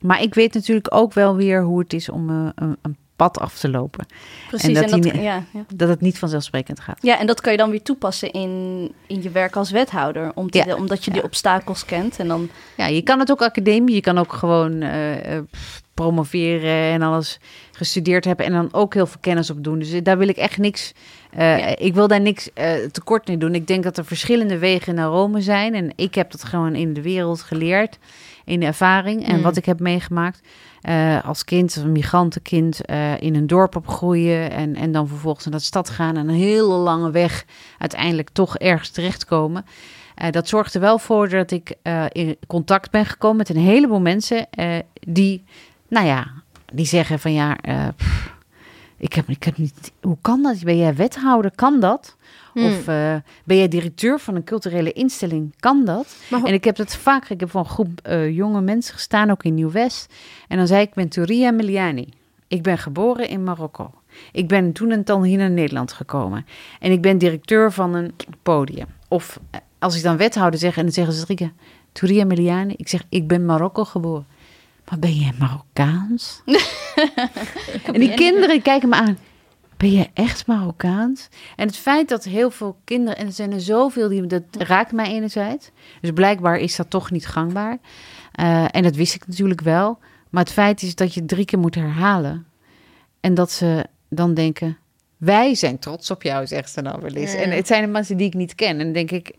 Maar ik weet natuurlijk ook wel weer hoe het is om uh, een, een pad af te lopen. Precies, en dat, en dat, die, ja, ja. dat het niet vanzelfsprekend gaat. Ja, en dat kan je dan weer toepassen in, in je werk als wethouder. Om te, ja, omdat je ja. die obstakels kent. En dan... Ja, je kan het ook academie, je kan ook gewoon... Uh, pff, promoveren en alles gestudeerd hebben en dan ook heel veel kennis op doen. Dus daar wil ik echt niks... Uh, ja. Ik wil daar niks uh, tekort mee doen. Ik denk dat er verschillende wegen naar Rome zijn. En ik heb dat gewoon in de wereld geleerd, in de ervaring en mm. wat ik heb meegemaakt. Uh, als kind, als een migrantenkind, uh, in een dorp opgroeien en, en dan vervolgens naar de stad gaan en een hele lange weg uiteindelijk toch ergens terechtkomen. Uh, dat zorgt er wel voor dat ik uh, in contact ben gekomen met een heleboel mensen uh, die... Nou ja, die zeggen van ja, uh, pff, ik, heb, ik heb niet... Hoe kan dat? Ben jij wethouder? Kan dat? Hmm. Of uh, ben jij directeur van een culturele instelling? Kan dat? Ho- en ik heb dat vaker... Ik heb voor een groep uh, jonge mensen gestaan, ook in Nieuw-West. En dan zei ik, ik ben Touria Meliani. Ik ben geboren in Marokko. Ik ben toen en dan hier naar Nederland gekomen. En ik ben directeur van een podium. Of uh, als ik dan wethouder zeg en dan zeggen ze... Touria Meliani. Ik zeg, ik ben Marokko geboren. Maar ben jij Marokkaans? En die kinderen kijken me aan. Ben jij echt Marokkaans? En het feit dat heel veel kinderen... En er zijn er zoveel die... Dat raakt mij enerzijds. Dus blijkbaar is dat toch niet gangbaar. Uh, en dat wist ik natuurlijk wel. Maar het feit is dat je drie keer moet herhalen. En dat ze dan denken... Wij zijn trots op jou, zegt ze nou wel eens. En het zijn de mensen die ik niet ken. En dan denk ik...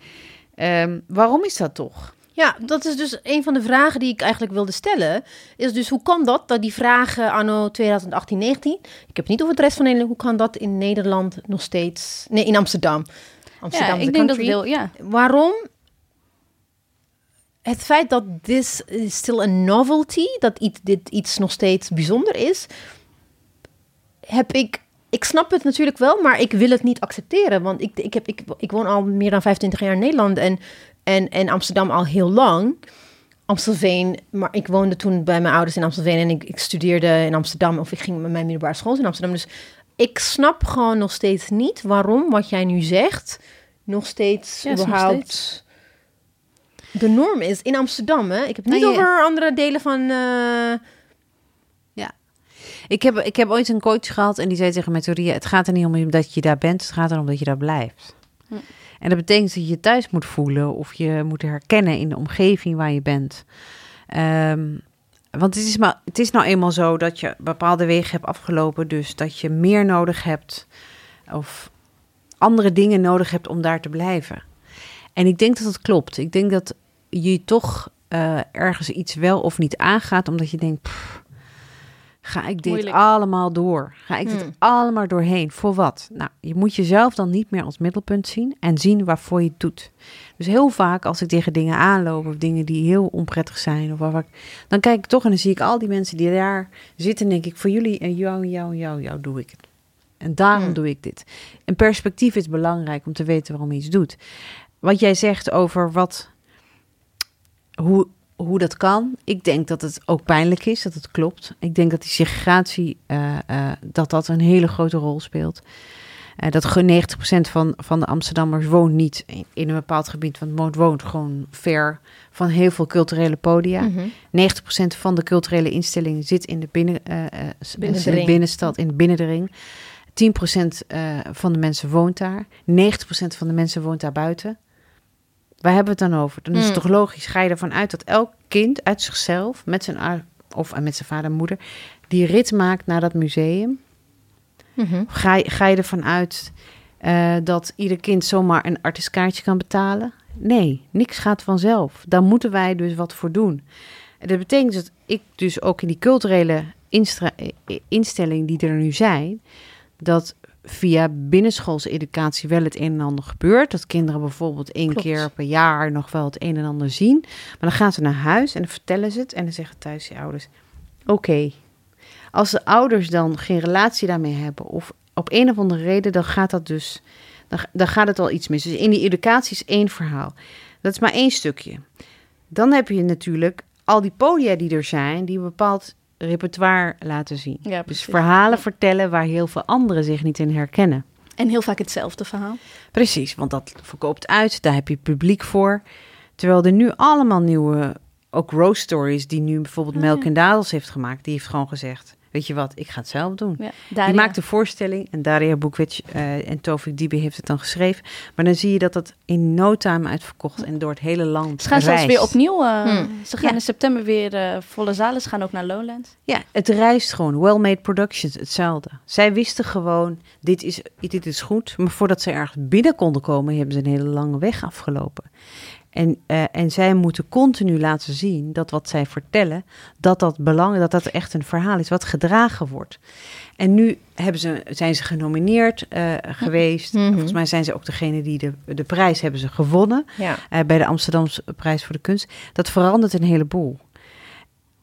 Um, waarom is dat toch? Ja, dat is dus een van de vragen die ik eigenlijk wilde stellen. Is dus hoe kan dat, dat die vragen anno tweeduizend achttien negentien... Ik heb het niet over de rest van Nederland. Hoe kan dat in Nederland nog steeds... Nee, in Amsterdam. Amsterdam ja, ik denk dat deel, ja. Waarom? Het feit dat this is still a novelty, dat iets, dit iets nog steeds bijzonder is, heb ik... Ik snap het natuurlijk wel, maar ik wil het niet accepteren. Want ik, ik, heb, ik, ik woon al meer dan vijfentwintig jaar in Nederland en, en, en Amsterdam al heel lang. Amstelveen, maar ik woonde toen bij mijn ouders in Amstelveen en ik, ik studeerde in Amsterdam of ik ging met mijn middelbare school in Amsterdam. Dus ik snap gewoon nog steeds niet waarom wat jij nu zegt nog steeds ja, überhaupt... Nog steeds. De norm is in Amsterdam, hè? Ik heb het niet nou, je... over andere delen van... Uh... Ja. Ik heb, ik heb ooit een coach gehad en die zei tegen mij... Touria, het gaat er niet om dat je daar bent, het gaat erom dat je daar blijft. Hm. En dat betekent dat je je thuis moet voelen... of je moet herkennen in de omgeving waar je bent. Um, want het is, maar, het is nou eenmaal zo dat je bepaalde wegen hebt afgelopen... dus dat je meer nodig hebt of andere dingen nodig hebt om daar te blijven. En ik denk dat dat klopt. Ik denk dat je toch uh, ergens iets wel of niet aangaat... omdat je denkt, pff, ga ik dit Moeilijk. allemaal door? Ga ik hmm. dit allemaal doorheen? Voor wat? Nou, je moet jezelf dan niet meer als middelpunt zien... en zien waarvoor je het doet. Dus heel vaak als ik tegen dingen aanloop... of dingen die heel onprettig zijn... of waarvan ik, dan kijk ik toch en dan zie ik al die mensen die daar zitten... en denk ik, voor jullie en jou, jou, jou, jou doe ik het. En daarom hmm. doe ik dit. En perspectief is belangrijk om te weten waarom je iets doet... Wat jij zegt over wat, hoe, hoe dat kan. Ik denk dat het ook pijnlijk is, dat het klopt. Ik denk dat die segregatie, uh, uh, dat dat een hele grote rol speelt. Uh, dat negentig procent van, van de Amsterdammers woont niet in, in een bepaald gebied. Want woont, woont gewoon ver van heel veel culturele podia. Mm-hmm. negentig procent van de culturele instellingen zit in de, binnen, uh, binnen de, in de binnenstad, in de binnendering. tien procent uh, van de mensen woont daar. negentig procent van de mensen woont daar buiten. Waar hebben we het dan over? Dan is het mm. toch logisch, ga je ervan uit dat elk kind uit zichzelf... met zijn, of met zijn vader en moeder, die rit maakt naar dat museum. Mm-hmm. Ga, ga je ervan uit uh, dat ieder kind zomaar een artiestkaartje kan betalen? Nee, niks gaat vanzelf. Daar moeten wij dus wat voor doen. En dat betekent dat ik dus ook in die culturele instra- instellingen die er nu zijn... dat... via binnenschoolse educatie wel het een en ander gebeurt. Dat kinderen bijvoorbeeld één Klopt. keer per jaar nog wel het een en ander zien. Maar dan gaan ze naar huis en dan vertellen ze het... en dan zeggen thuis die ouders... oké, okay. als de ouders dan geen relatie daarmee hebben... of op een of andere reden, dan gaat dat dus... dan, dan gaat het al iets mis. Dus in die educatie is één verhaal. Dat is maar één stukje. Dan heb je natuurlijk al die podia die er zijn... die bepaald... repertoire laten zien. Ja, dus verhalen vertellen waar heel veel anderen zich niet in herkennen. En heel vaak hetzelfde verhaal. Precies, want dat verkoopt uit, daar heb je publiek voor. Terwijl er nu allemaal nieuwe, ook road stories... die nu bijvoorbeeld ah, Melk ja. en Dadels heeft gemaakt... die heeft gewoon gezegd, weet je wat, ik ga het zelf doen. Ja, die maakt een voorstelling en Daria Bukvić uh, en Tove Diebe heeft het dan geschreven. Maar dan zie je dat dat in no time uitverkocht en door het hele land ze gaan reist. Zelfs weer opnieuw. Uh, hmm. Ze gaan ja. in september weer uh, volle zalen. Ze gaan ook naar Lowland. Ja, het reist gewoon. Well-made productions, hetzelfde. Zij wisten gewoon, dit is, dit is goed. Maar voordat ze ergens binnen konden komen, hebben ze een hele lange weg afgelopen. En, uh, en zij moeten continu laten zien dat wat zij vertellen, dat dat belangrijk, dat dat echt een verhaal is wat gedragen wordt. En nu hebben ze, zijn ze genomineerd uh, geweest. Mm-hmm. Volgens mij zijn ze ook degene die de, de prijs hebben ze gewonnen. Ja. Uh, bij de Amsterdamse Prijs voor de Kunst. Dat verandert een heleboel.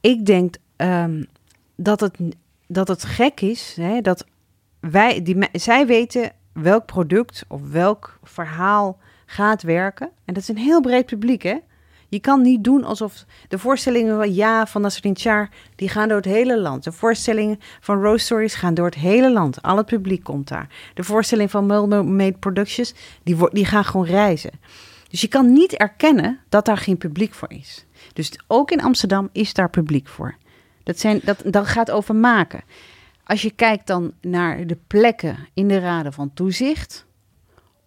Ik denk um, dat, het, dat het gek is, hè, dat wij, die, zij weten welk product of welk verhaal gaat werken. En dat is een heel breed publiek, hè? Je kan niet doen alsof de voorstellingen van ja van Nasrint die gaan door het hele land. De voorstellingen van Road Stories gaan door het hele land. Al het publiek komt daar. De voorstellingen van Well-Made Productions, die, wo- die gaan gewoon reizen. Dus je kan niet erkennen dat daar geen publiek voor is. Dus ook in Amsterdam is daar publiek voor. Dat, zijn, dat, dat gaat over maken. Als je kijkt dan naar de plekken in de raden van toezicht...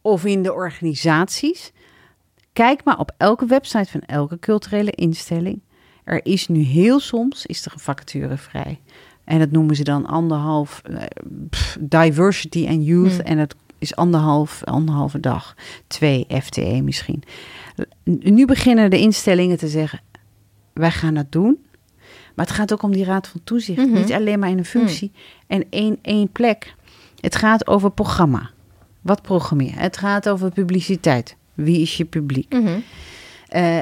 of in de organisaties. Kijk maar op elke website van elke culturele instelling. Er is nu heel soms, is er een vacature vrij. En dat noemen ze dan anderhalf, uh, pff, diversity and youth. Mm. En het is anderhalf, anderhalve dag. Twee F T E misschien. Nu beginnen de instellingen te zeggen, wij gaan dat doen. Maar het gaat ook om die raad van toezicht. Mm-hmm. Niet alleen maar in een functie. Mm. En één, één plek. Het gaat over programma. Wat programmeer? Het gaat over publiciteit. Wie is je publiek? Mm-hmm. Uh,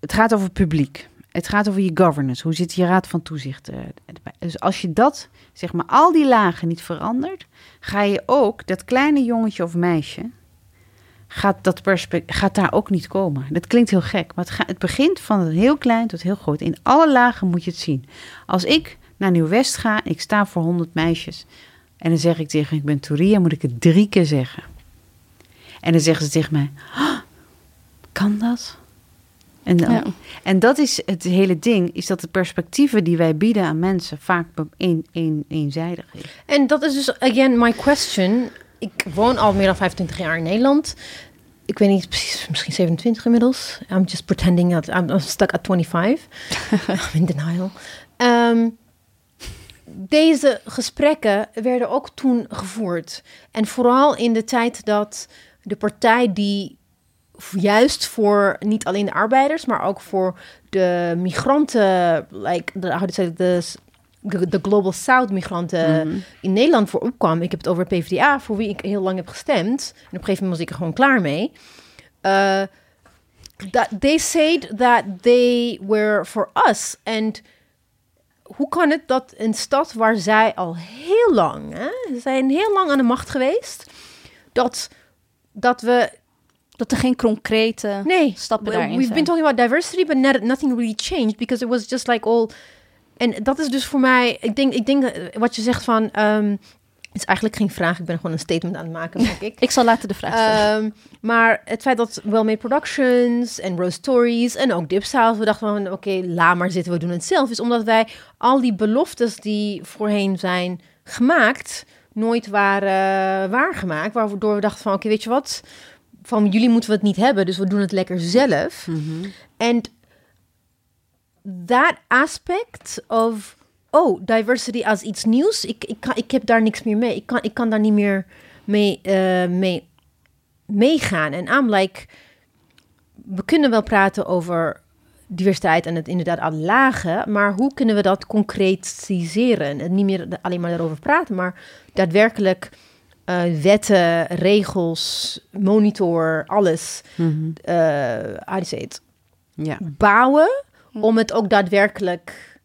het gaat over publiek. Het gaat over je governance. Hoe zit je raad van toezicht? Uh, dus als je dat, zeg maar, al die lagen niet verandert, ga je ook dat kleine jongetje of meisje, gaat, dat perspe- gaat daar ook niet komen. Dat klinkt heel gek, maar het, ga- het begint van het heel klein tot heel groot. In alle lagen moet je het zien. Als ik naar Nieuw-West ga, ik sta voor honderd meisjes, en dan zeg ik tegen, ik ben Touria, moet ik het drie keer zeggen. En dan zeggen ze tegen mij, oh, kan dat? En, dan, ja. en dat is het hele ding, is dat de perspectieven die wij bieden aan mensen vaak een, een, eenzijdig is. En dat is dus, again, my question. Ik woon al meer dan vijfentwintig jaar in Nederland. Ik weet niet precies, misschien zevenentwintig inmiddels. I'm just pretending that I'm, I'm stuck at twenty-five. I'm in denial. Um, deze gesprekken werden ook toen gevoerd. En vooral in de tijd dat de partij die juist voor niet alleen de arbeiders, maar ook voor de migranten, like the, how to say this, de, de Global South migranten mm-hmm. in Nederland voor opkwam. Ik heb het over P v d A, voor wie ik heel lang heb gestemd. En op een gegeven moment was ik er gewoon klaar mee. Uh, that they said that they were for us. And hoe kan het dat een stad waar zij al heel lang, hè, ze zijn heel lang aan de macht geweest, dat, dat we... Dat er geen concrete nee, stappen daarin we've zijn. We've been talking about diversity, but not, nothing really changed. Because it was just like all... En dat is dus voor mij... Ik denk, ik denk wat je zegt van... Um, het is eigenlijk geen vraag. Ik ben gewoon een statement aan het maken, denk ik. Ik zal later de vraag stellen. Um, maar het feit dat Well-Made Productions en Rose Stories en ook Dipsaus, we dachten van, oké, okay, laat maar zitten, we doen het zelf. Is omdat wij al die beloftes die voorheen zijn gemaakt, nooit waren waargemaakt. Waardoor we dachten van, oké, okay, weet je wat? Van jullie moeten we het niet hebben, dus we doen het lekker zelf. Mm-hmm. And that aspect of, oh, diversity als iets nieuws. Ik, ik, kan, ik heb daar niks meer mee. Ik kan, ik kan daar niet meer mee, uh, mee meegaan. En I'm like, we kunnen wel praten over diversiteit en het inderdaad aan lagen, maar hoe kunnen we dat concretiseren? En niet meer alleen maar daarover praten, maar daadwerkelijk... Uh, wetten, regels, monitor, alles. Mm-hmm. Uh, it. Ja. Bouwen om het ook daadwerkelijk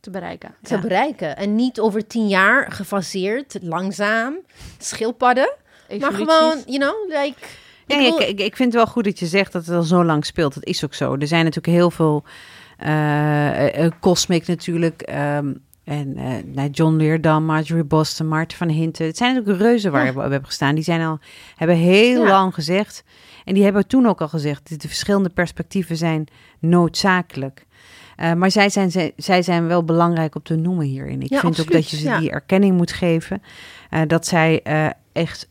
te bereiken. Te ja. bereiken. En niet over tien jaar gefaseerd, langzaam, schildpadden. Maar gewoon, you know, like... Ja, ik, wil... ik, ik vind het wel goed dat je zegt dat het al zo lang speelt. Dat is ook zo. Er zijn natuurlijk heel veel... Uh, uh, cosmic natuurlijk... Um, En uh, John Leerdam, Marjorie Boston, Maarten van Hinten. Het zijn natuurlijk reuzen waar ja. we hebben gestaan. Die zijn al, hebben heel ja. lang gezegd. En die hebben toen ook al gezegd. De verschillende perspectieven zijn noodzakelijk. Uh, maar zij zijn, zij, zij zijn wel belangrijk om te noemen hierin. Ik ja, vind absoluut. Ook dat je ze ja. die erkenning moet geven. Uh, dat zij uh, echt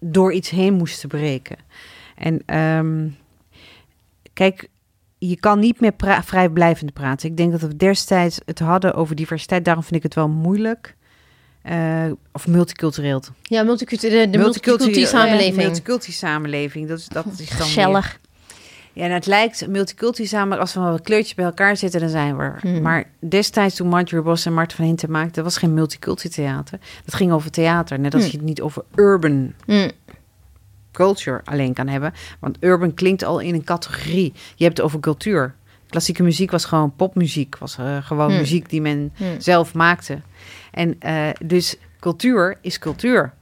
door iets heen moesten breken. En um, kijk... Je kan niet meer pra- vrijblijvend praten. Ik denk dat we destijds het hadden over diversiteit. Daarom vind ik het wel moeilijk. Uh, of multicultureel. Ja, multicultureel. De multiculturele samenleving. Ja, multiculturele samenleving. Dat is, dat is dan gezellig. Meer. Ja, en het lijkt multicultureel samen. Als we wel een kleurtje bij elkaar zitten, dan zijn we er. Hmm. Maar destijds toen Marjorie Bos en Maarten van Hinten maakten, dat was geen multicultureel theater. Dat ging over theater. Net als hmm. je het niet over urban... Hmm. culture alleen kan hebben. Want urban klinkt al in een categorie. Je hebt het over cultuur. Klassieke muziek was gewoon popmuziek. Was uh, gewoon hmm. muziek die men hmm. zelf maakte. En uh, dus cultuur is cultuur.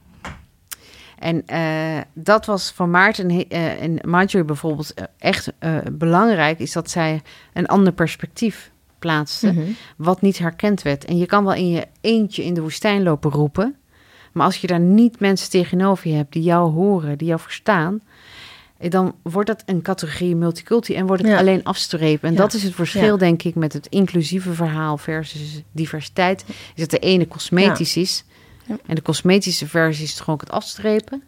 En uh, dat was voor Maarten uh, en Marjorie bijvoorbeeld uh, echt uh, belangrijk... is dat zij een ander perspectief plaatste... Mm-hmm. wat niet herkend werd. En je kan wel in je eentje in de woestijn lopen roepen... Maar als je daar niet mensen tegenover je hebt die jou horen, die jou verstaan... dan wordt dat een categorie multiculti en wordt het ja. alleen afstrepen. En ja. dat is het verschil, ja. denk ik, met het inclusieve verhaal versus diversiteit. Is dat de ene cosmetisch ja. is ja. en de cosmetische versie is gewoon het afstrepen.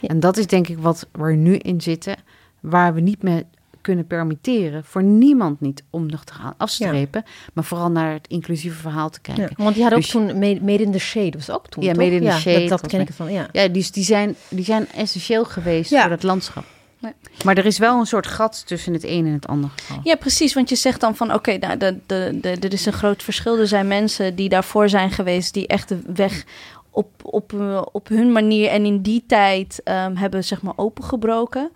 Ja. En dat is denk ik wat we er nu in zitten, waar we niet meer kunnen permitteren voor niemand niet om nog te gaan afstrepen, ja. maar vooral naar het inclusieve verhaal te kijken. Ja, want die hadden dus, ook toen Made, Made in the Shade was ook toen. Ja, toch? Made in the ja, Shade. Dat, dat ken ik ervan. Ja, ja dus die zijn, die zijn essentieel geweest ja. voor dat landschap. Nee. Maar er is wel een soort gat tussen het een en het ander geval. Ja, precies. Want je zegt dan van... oké, okay, nou, de, de, de, dit is een groot verschil. Er zijn mensen die daarvoor zijn geweest... die echt de weg op, op, op hun manier... en in die tijd um, hebben zeg maar opengebroken.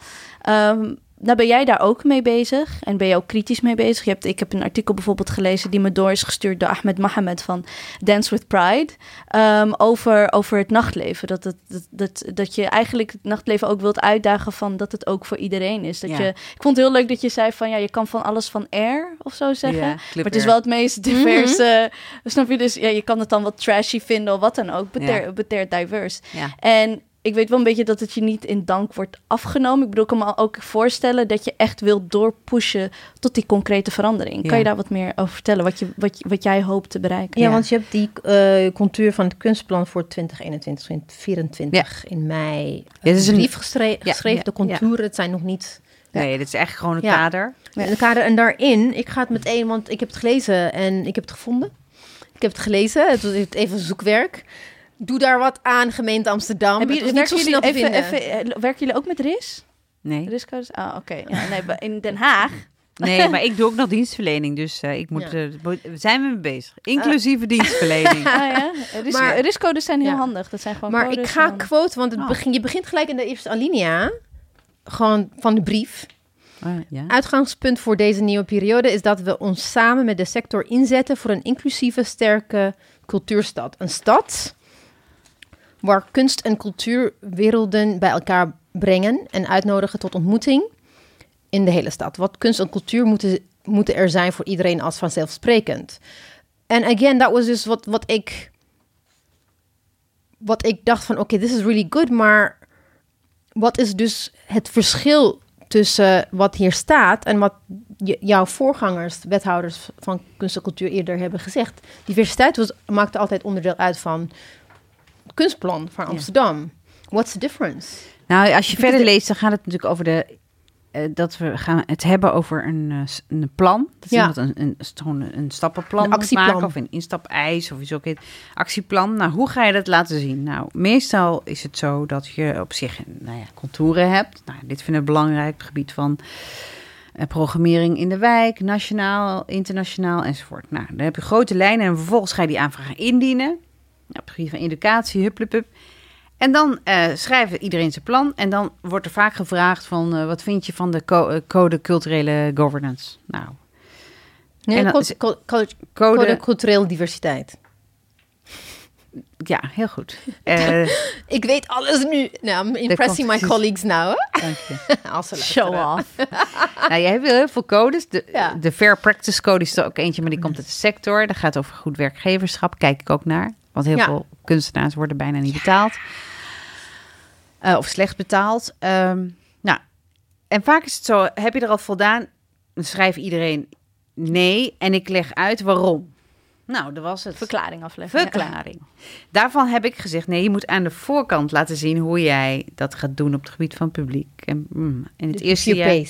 Um, nou ben jij daar ook mee bezig. En ben je ook kritisch mee bezig. Je hebt, ik heb een artikel bijvoorbeeld gelezen... die me door is gestuurd door Ahmed Mohamed van Dance with Pride... Um, over, over het nachtleven. Dat, het, dat, dat, dat je eigenlijk het nachtleven ook wilt uitdagen... van dat het ook voor iedereen is. Dat ja. je, ik vond het heel leuk dat je zei van... ja, je kan van alles van air of zo zeggen. Ja, maar het is wel het meest diverse... Mm-hmm. Snap je? Dus ja, je kan het dan wat trashy vinden of wat dan ook. But, ja. they're, but they're diverse. Ja. En... ik weet wel een beetje dat het je niet in dank wordt afgenomen. Ik bedoel, ik kan me ook voorstellen dat je echt wilt doorpushen tot die concrete verandering. Ja. Kan je daar wat meer over vertellen? Wat, je, wat, wat jij hoopt te bereiken? Ja, ja. want je hebt die uh, contuur van het kunstplan voor twintig eenentwintig, twintig vierentwintig ja. in mei. Ja, het is een brief geschreven, ja, ja, de contouren, ja. het zijn nog niet... Nee, dit is echt gewoon een ja. kader. Ja. Een kader. En daarin, ik ga het meteen, want ik heb het gelezen en ik heb het gevonden. Ik heb het gelezen, het was even zoekwerk. Doe daar wat aan, gemeente Amsterdam. Heb je, het niet zo snel te even, even, werken jullie ook met R I S? Nee. R I S-codes? Ah, oké. Okay. Ja, nee, in Den Haag. Nee, maar ik doe ook nog dienstverlening. Dus uh, ik moet, ja. uh, zijn we mee bezig. Inclusieve uh. dienstverlening. Ah, ja. Ris- maar R I S-codes zijn heel ja. handig. Dat zijn gewoon maar codes ik ga quote, want het oh. begin, je begint gelijk in de eerste alinea. Gewoon van de brief. Uh, ja. Uitgangspunt voor deze nieuwe periode is dat we ons samen met de sector inzetten... voor een inclusieve, sterke cultuurstad. Een stad... waar kunst- en cultuurwerelden bij elkaar brengen en uitnodigen tot ontmoeting in de hele stad. Wat kunst en cultuur moeten, moeten er zijn voor iedereen als vanzelfsprekend. En again, dat was dus wat, wat ik... wat ik dacht van, oké, okay, this is really good, maar... wat is dus het verschil tussen wat hier staat... en wat j- jouw voorgangers, wethouders van kunst en cultuur eerder hebben gezegd? Diversiteit was, maakte altijd onderdeel uit van... kunstplan van Amsterdam. Ja. What's the difference? Nou, als je verder leest, dan gaat het natuurlijk over de... Uh, dat we gaan het hebben over een, uh, een plan. Dat ja. iemand een, een, een stappenplan een moet maken. Of een instapeis of iets ook. Een actieplan. Nou, hoe ga je dat laten zien? Nou, meestal is het zo dat je op zich nou ja, contouren hebt. Nou, dit vind ik belangrijk. Het gebied van... Uh, programmering in de wijk, nationaal, internationaal enzovoort. Nou, dan heb je grote lijnen en vervolgens ga je die aanvragen indienen. Op het gebied van educatie, hupplepup. En dan uh, schrijft iedereen zijn plan. En dan wordt er vaak gevraagd van... Uh, wat vind je van de co- uh, code culturele governance? Nou. Nee, en dan, code, code, code, code culturele diversiteit. Ja, heel goed. Uh, Ik weet alles nu. Nou, I'm impressing my colleagues now. Dank je. Als ze show off. Nou, jij hebt heel veel codes. De, ja. de Fair Practice Code is er ook eentje, maar die komt uit de sector. Dat gaat over goed werkgeverschap. Kijk ik ook naar. Want heel ja. veel kunstenaars worden bijna niet betaald. Ja. Uh, of slecht betaald. Um, nou, en vaak is het zo, heb je er al voldaan? Dan schrijft iedereen nee. En ik leg uit waarom. Nou, dat was het. Verklaring afleggen. Verklaring. Ja. Daarvan heb ik gezegd, nee, je moet aan de voorkant laten zien... hoe jij dat gaat doen op het gebied van publiek. En mm, in het de eerste jaar...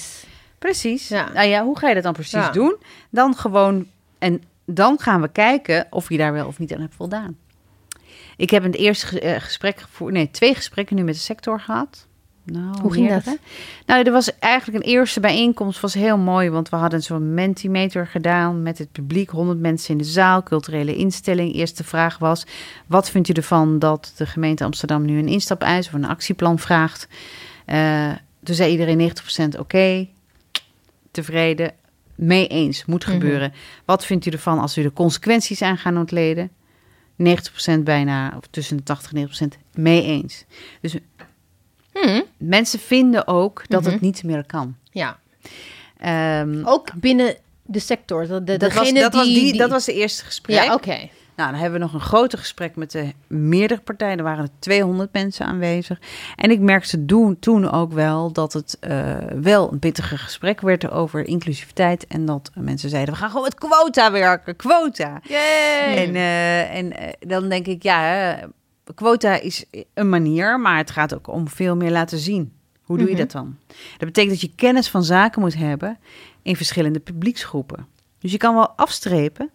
Precies. Ja. Nou ja, hoe ga je dat dan precies ja. doen? Dan gewoon... En dan gaan we kijken of je daar wel of niet aan hebt voldaan. Ik heb het eerste gesprek gevoerd, nee, twee gesprekken nu met de sector gehad. Nou, hoe ging dat? Hè? Nou, er was eigenlijk een eerste bijeenkomst, was heel mooi, want we hadden zo'n mentimeter gedaan met het publiek, honderd mensen in de zaal, culturele instelling. Eerste vraag was: wat vindt u ervan dat de gemeente Amsterdam nu een instapeis of een actieplan vraagt? Uh, toen zei iedereen negentig procent oké, okay, tevreden, mee eens, moet gebeuren. Mm-hmm. Wat vindt u ervan als u de consequenties aan gaat ontleden? negentig procent bijna, of tussen de tachtig en negentig procent, mee eens. Dus hmm. mensen vinden ook dat mm-hmm. het niet meer kan. Ja. Um, ook binnen de sector. De, de, dat, was, dat, die, was die, die... dat was de eerste gesprek. Ja, oké. Okay. Nou, dan hebben we nog een groter gesprek met de meerdere partijen. Er waren er tweehonderd mensen aanwezig. En ik merkte doen, toen ook wel dat het uh, wel een pittiger gesprek werd over inclusiviteit. En dat mensen zeiden, we gaan gewoon met quota werken. Quota. Yay. En, uh, en uh, dan denk ik, ja, uh, quota is een manier. Maar het gaat ook om veel meer laten zien. Hoe doe mm-hmm. je dat dan? Dat betekent dat je kennis van zaken moet hebben in verschillende publieksgroepen. Dus je kan wel afstrepen,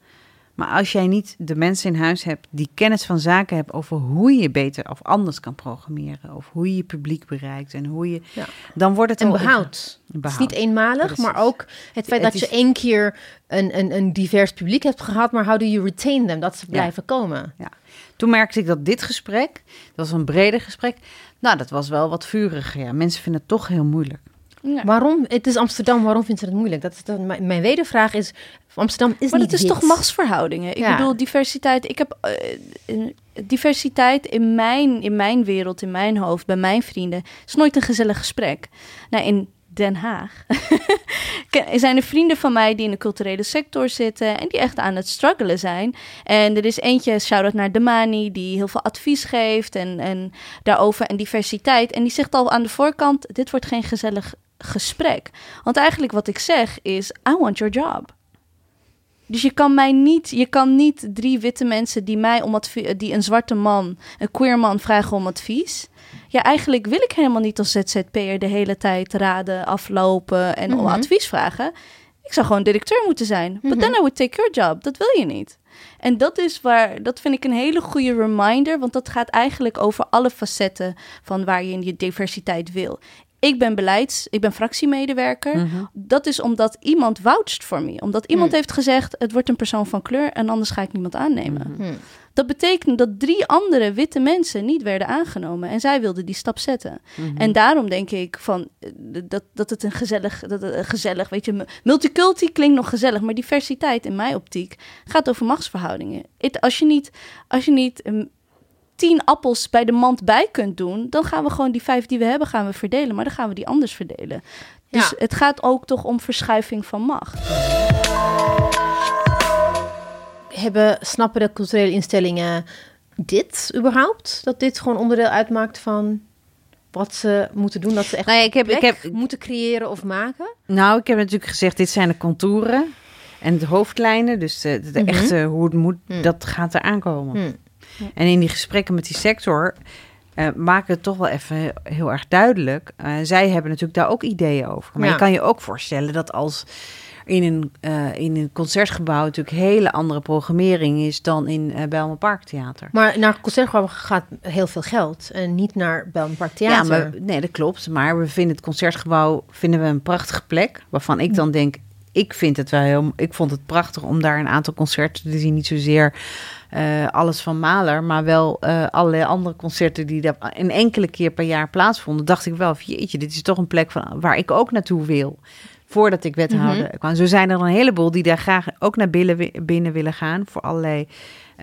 maar als jij niet de mensen in huis hebt die kennis van zaken hebben over hoe je beter of anders kan programmeren, of hoe je je publiek bereikt en hoe je, ja. dan wordt het en behoud. Een behoud. Het is niet eenmalig, Precies. maar ook het feit het dat is... je één keer een, een, een divers publiek hebt gehad, maar how do you retain them, dat ze blijven ja. komen. Ja. Toen merkte ik dat dit gesprek, dat was een breder gesprek, nou, dat was wel wat vuriger. Ja. Mensen vinden het toch heel moeilijk. Ja. Waarom? Het is Amsterdam, waarom vindt ze het moeilijk? Dat is de, mijn, mijn wedervraag is, Amsterdam is maar niet Maar dat is dit. Toch machtsverhoudingen? Ik ja. bedoel, diversiteit, ik heb uh, diversiteit in mijn, in mijn wereld, in mijn hoofd, bij mijn vrienden, is nooit een gezellig gesprek. Nou, in Den Haag er zijn er vrienden van mij die in de culturele sector zitten en die echt aan het struggelen zijn. En er is eentje, shout-out naar Demani, die heel veel advies geeft en, en daarover en diversiteit. En die zegt al aan de voorkant, dit wordt geen gezellig gesprek. Want eigenlijk wat ik zeg is, I want your job. Dus je kan mij niet, je kan niet drie witte mensen die mij om advies, die een zwarte man, een queer man vragen om advies. Ja, eigenlijk wil ik helemaal niet als Z Z P'er de hele tijd raden, aflopen en mm-hmm. om advies vragen. Ik zou gewoon directeur moeten zijn. Mm-hmm. But then I would take your job. Dat wil je niet. En dat is waar, dat vind ik een hele goede reminder, want dat gaat eigenlijk over alle facetten van waar je in je diversiteit wil. Ik ben beleids, ik ben fractiemedewerker. Mm-hmm. Dat is omdat iemand voucht voor me. Omdat iemand mm. heeft gezegd, het wordt een persoon van kleur en anders ga ik niemand aannemen. Mm-hmm. Dat betekent dat drie andere witte mensen niet werden aangenomen. En zij wilden die stap zetten. Mm-hmm. En daarom denk ik van dat, dat het een gezellig, dat het een gezellig, weet je, multiculti klinkt nog gezellig. Maar diversiteit in mijn optiek gaat over machtsverhoudingen. Het, als je niet, als je niet tien appels bij de mand bij kunt doen, dan gaan we gewoon die vijf die we hebben gaan we verdelen. Maar dan gaan we die anders verdelen. Dus ja. het gaat ook toch om verschuiving van macht. Hebben, snappen de culturele instellingen dit überhaupt? Dat dit gewoon onderdeel uitmaakt van wat ze moeten doen? Dat ze echt nou ja, ik heb, ik heb, moeten creëren of maken? Nou, ik heb natuurlijk gezegd, dit zijn de contouren en de hoofdlijnen. Dus de, de mm-hmm. echte, hoe het moet, mm. dat gaat er aankomen. Mm. En in die gesprekken met die sector uh, maken het toch wel even heel erg duidelijk. Uh, zij hebben natuurlijk daar ook ideeën over. Maar ja. je kan je ook voorstellen dat als in een, uh, in een concertgebouw natuurlijk hele andere programmering is dan in uh, Bijlmer Park Theater. Maar naar Concertgebouw gaat heel veel geld en niet naar Bijlmer Park Theater. Ja, maar, nee, dat klopt. Maar we vinden het Concertgebouw vinden we een prachtige plek, waarvan ik dan denk, ik vind het wel heel, ik vond het prachtig om daar een aantal concerten te zien, niet zozeer Uh, alles van Mahler, maar wel uh, allerlei andere concerten die daar een enkele keer per jaar plaatsvonden, dacht ik wel, jeetje, dit is toch een plek van, waar ik ook naartoe wil, voordat ik wethouder mm-hmm. kwam. Zo zijn er een heleboel die daar graag ook naar binnen, binnen willen gaan, voor allerlei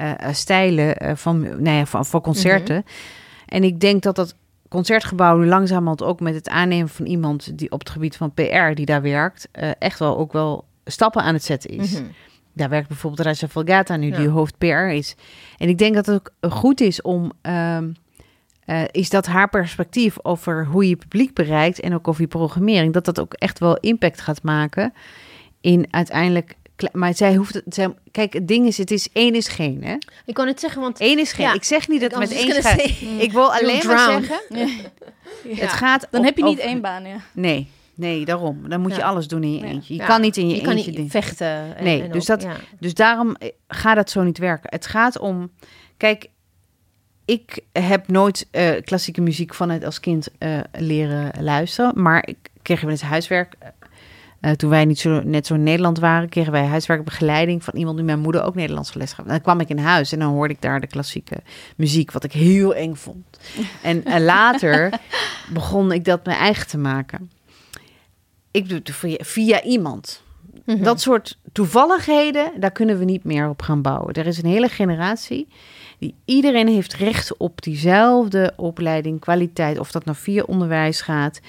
uh, stijlen uh, van, nou ja, van, van concerten. Mm-hmm. En ik denk dat dat Concertgebouw nu langzamerhand ook met het aannemen van iemand die op het gebied van P R die daar werkt, uh, echt wel ook wel stappen aan het zetten is. Mm-hmm. Daar werkt bijvoorbeeld Raja Valgata nu, ja. die hoofd P R is. En ik denk dat het ook goed is om... Um, uh, is dat haar perspectief over hoe je publiek bereikt en ook over je programmering, dat dat ook echt wel impact gaat maken in uiteindelijk... Maar zij hoeft het... Zij, kijk, het ding is, het is één is geen, hè? Ik kan het zeggen, want... Eén is geen. Ja, ik zeg niet dat het met één gaat. Ik wil alleen drown. maar zeggen... Nee. Ja. Het gaat... Dan op, heb je niet op, één baan, ja. Nee. Nee, daarom. Dan moet ja. je alles doen in je eentje. Je ja. kan niet in je, je eentje kan niet doen. vechten. En, nee, en dus, op, dat, ja. dus daarom gaat dat zo niet werken. Het gaat om... Kijk, ik heb nooit uh, klassieke muziek vanuit als kind uh, leren luisteren. Maar ik kreeg wel eens huiswerk. Uh, toen wij niet zo, net zo in Nederland waren, kregen wij huiswerkbegeleiding van iemand die mijn moeder ook Nederlandse les gaf. Dan kwam ik in huis en dan hoorde ik daar de klassieke muziek, wat ik heel eng vond. En uh, later begon ik dat mijn eigen te maken. Ik doe het via iemand. Mm-hmm. Dat soort toevalligheden, daar kunnen we niet meer op gaan bouwen. Er is een hele generatie die iedereen heeft recht op diezelfde opleiding, kwaliteit. Of dat nou via onderwijs gaat,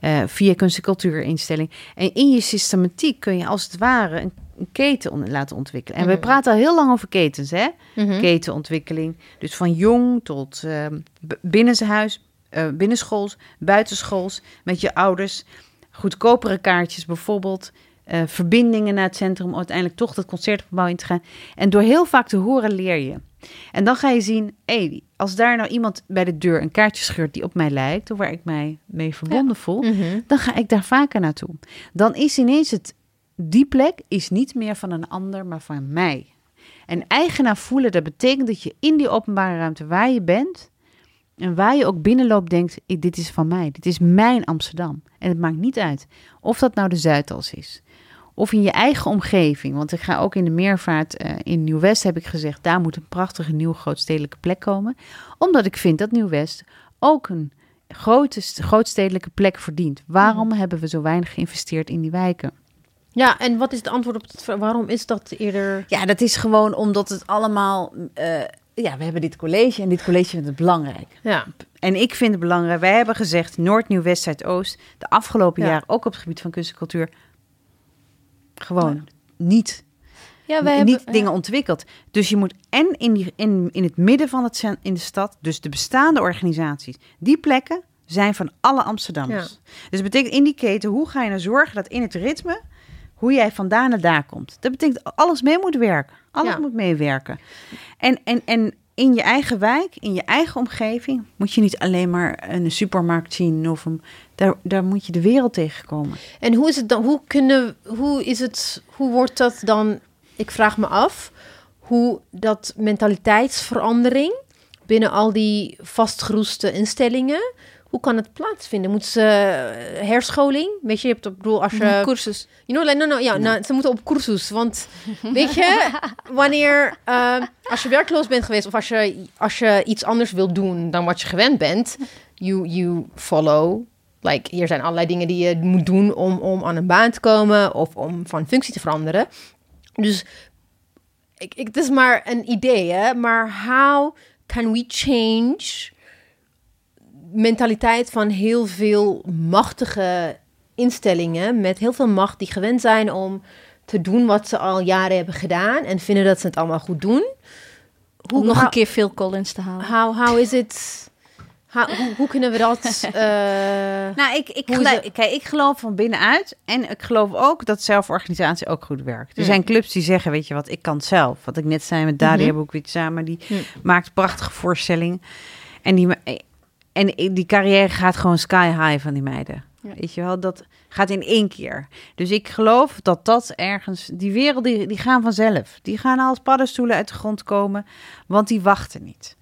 uh, via kunst- en cultuurinstelling. En in je systematiek kun je als het ware een, een keten on- laten ontwikkelen. En mm-hmm. we praten al heel lang over ketens, hè? Mm-hmm. Ketenontwikkeling. Dus van jong tot uh, binnenshuis, uh, binnenschools, buitenschools, met je ouders. Goedkopere kaartjes bijvoorbeeld, uh, verbindingen naar het centrum, uiteindelijk toch dat Concertgebouw in te gaan. En door heel vaak te horen leer je. En dan ga je zien, hey, als daar nou iemand bij de deur een kaartje scheurt die op mij lijkt, of waar ik mij mee verbonden ja. voel, mm-hmm. dan ga ik daar vaker naartoe. Dan is ineens het, die plek is niet meer van een ander, maar van mij. En eigenaar voelen, dat betekent dat je in die openbare ruimte waar je bent, en waar je ook binnenloopt, denkt, dit is van mij, dit is mijn Amsterdam. En het maakt niet uit of dat nou de Zuidas is. Of in je eigen omgeving. Want ik ga ook in de Meervaart, uh, in Nieuw-West heb ik gezegd, daar moet een prachtige nieuwe grootstedelijke plek komen. Omdat ik vind dat Nieuw-West ook een grote, grootstedelijke plek verdient. Waarom mm. hebben we zo weinig geïnvesteerd in die wijken? Ja, en wat is het antwoord op het, waarom is dat eerder? Ja, dat is gewoon omdat het allemaal... Uh, ja, we hebben dit college en dit college vindt het belangrijk. Ja. En ik vind het belangrijk. Wij hebben gezegd, Noord, Nieuw, West, Zuidoost, de afgelopen ja. jaren, ook op het gebied van kunst en cultuur, gewoon ja. niet, ja, wij niet hebben, dingen ja. ontwikkeld. Dus je moet en in, die, in, in het midden van het, in de stad, dus de bestaande organisaties, die plekken zijn van alle Amsterdammers. Ja. Dus dat betekent in die keten, hoe ga je nou zorgen dat in het ritme, hoe jij vandaan naar daar komt. Dat betekent alles mee moet werken. Alles ja. moet meewerken. En, en, en in je eigen wijk, in je eigen omgeving, moet je niet alleen maar een supermarkt zien of een, daar, daar moet je de wereld tegenkomen. En hoe is het dan? Hoe kunnen? Hoe is het? Hoe wordt dat dan? Ik vraag me af hoe dat mentaliteitsverandering binnen al die vastgeroeste instellingen. Hoe kan het plaatsvinden? Moeten ze uh, herscholing? Weet je, je hebt op bedoel als je cursus. You know, no, no, ja, no. Nou, ze moeten op cursus, want weet je, wanneer uh, als je werkloos bent geweest of als je als je iets anders wilt doen dan wat je gewend bent, you you follow. Like, hier zijn allerlei dingen die je moet doen om om aan een baan te komen of om van functie te veranderen. Dus ik, ik het is maar een idee, hè? Maar how can we change? Mentaliteit van heel veel machtige instellingen met heel veel macht die gewend zijn om te doen wat ze al jaren hebben gedaan en vinden dat ze het allemaal goed doen. Hoe, om nog how, een keer Phil Collins te halen. How, how is it? How, hoe, hoe kunnen we dat? Uh, nou, ik, ik, geloof, het, kijk, ik geloof van binnenuit en ik geloof ook dat zelforganisatie ook goed werkt. Er mm. zijn clubs die zeggen, weet je wat, ik kan het zelf. Wat ik net zei met Daria mm-hmm. Bukvić samen, die mm. maakt prachtige voorstellingen en die... En die carrière gaat gewoon sky high van die meiden. Ja. Weet je wel, dat gaat in één keer. Dus ik geloof dat dat ergens... Die werelden, die, die gaan vanzelf. Die gaan als paddenstoelen uit de grond komen, want die wachten niet.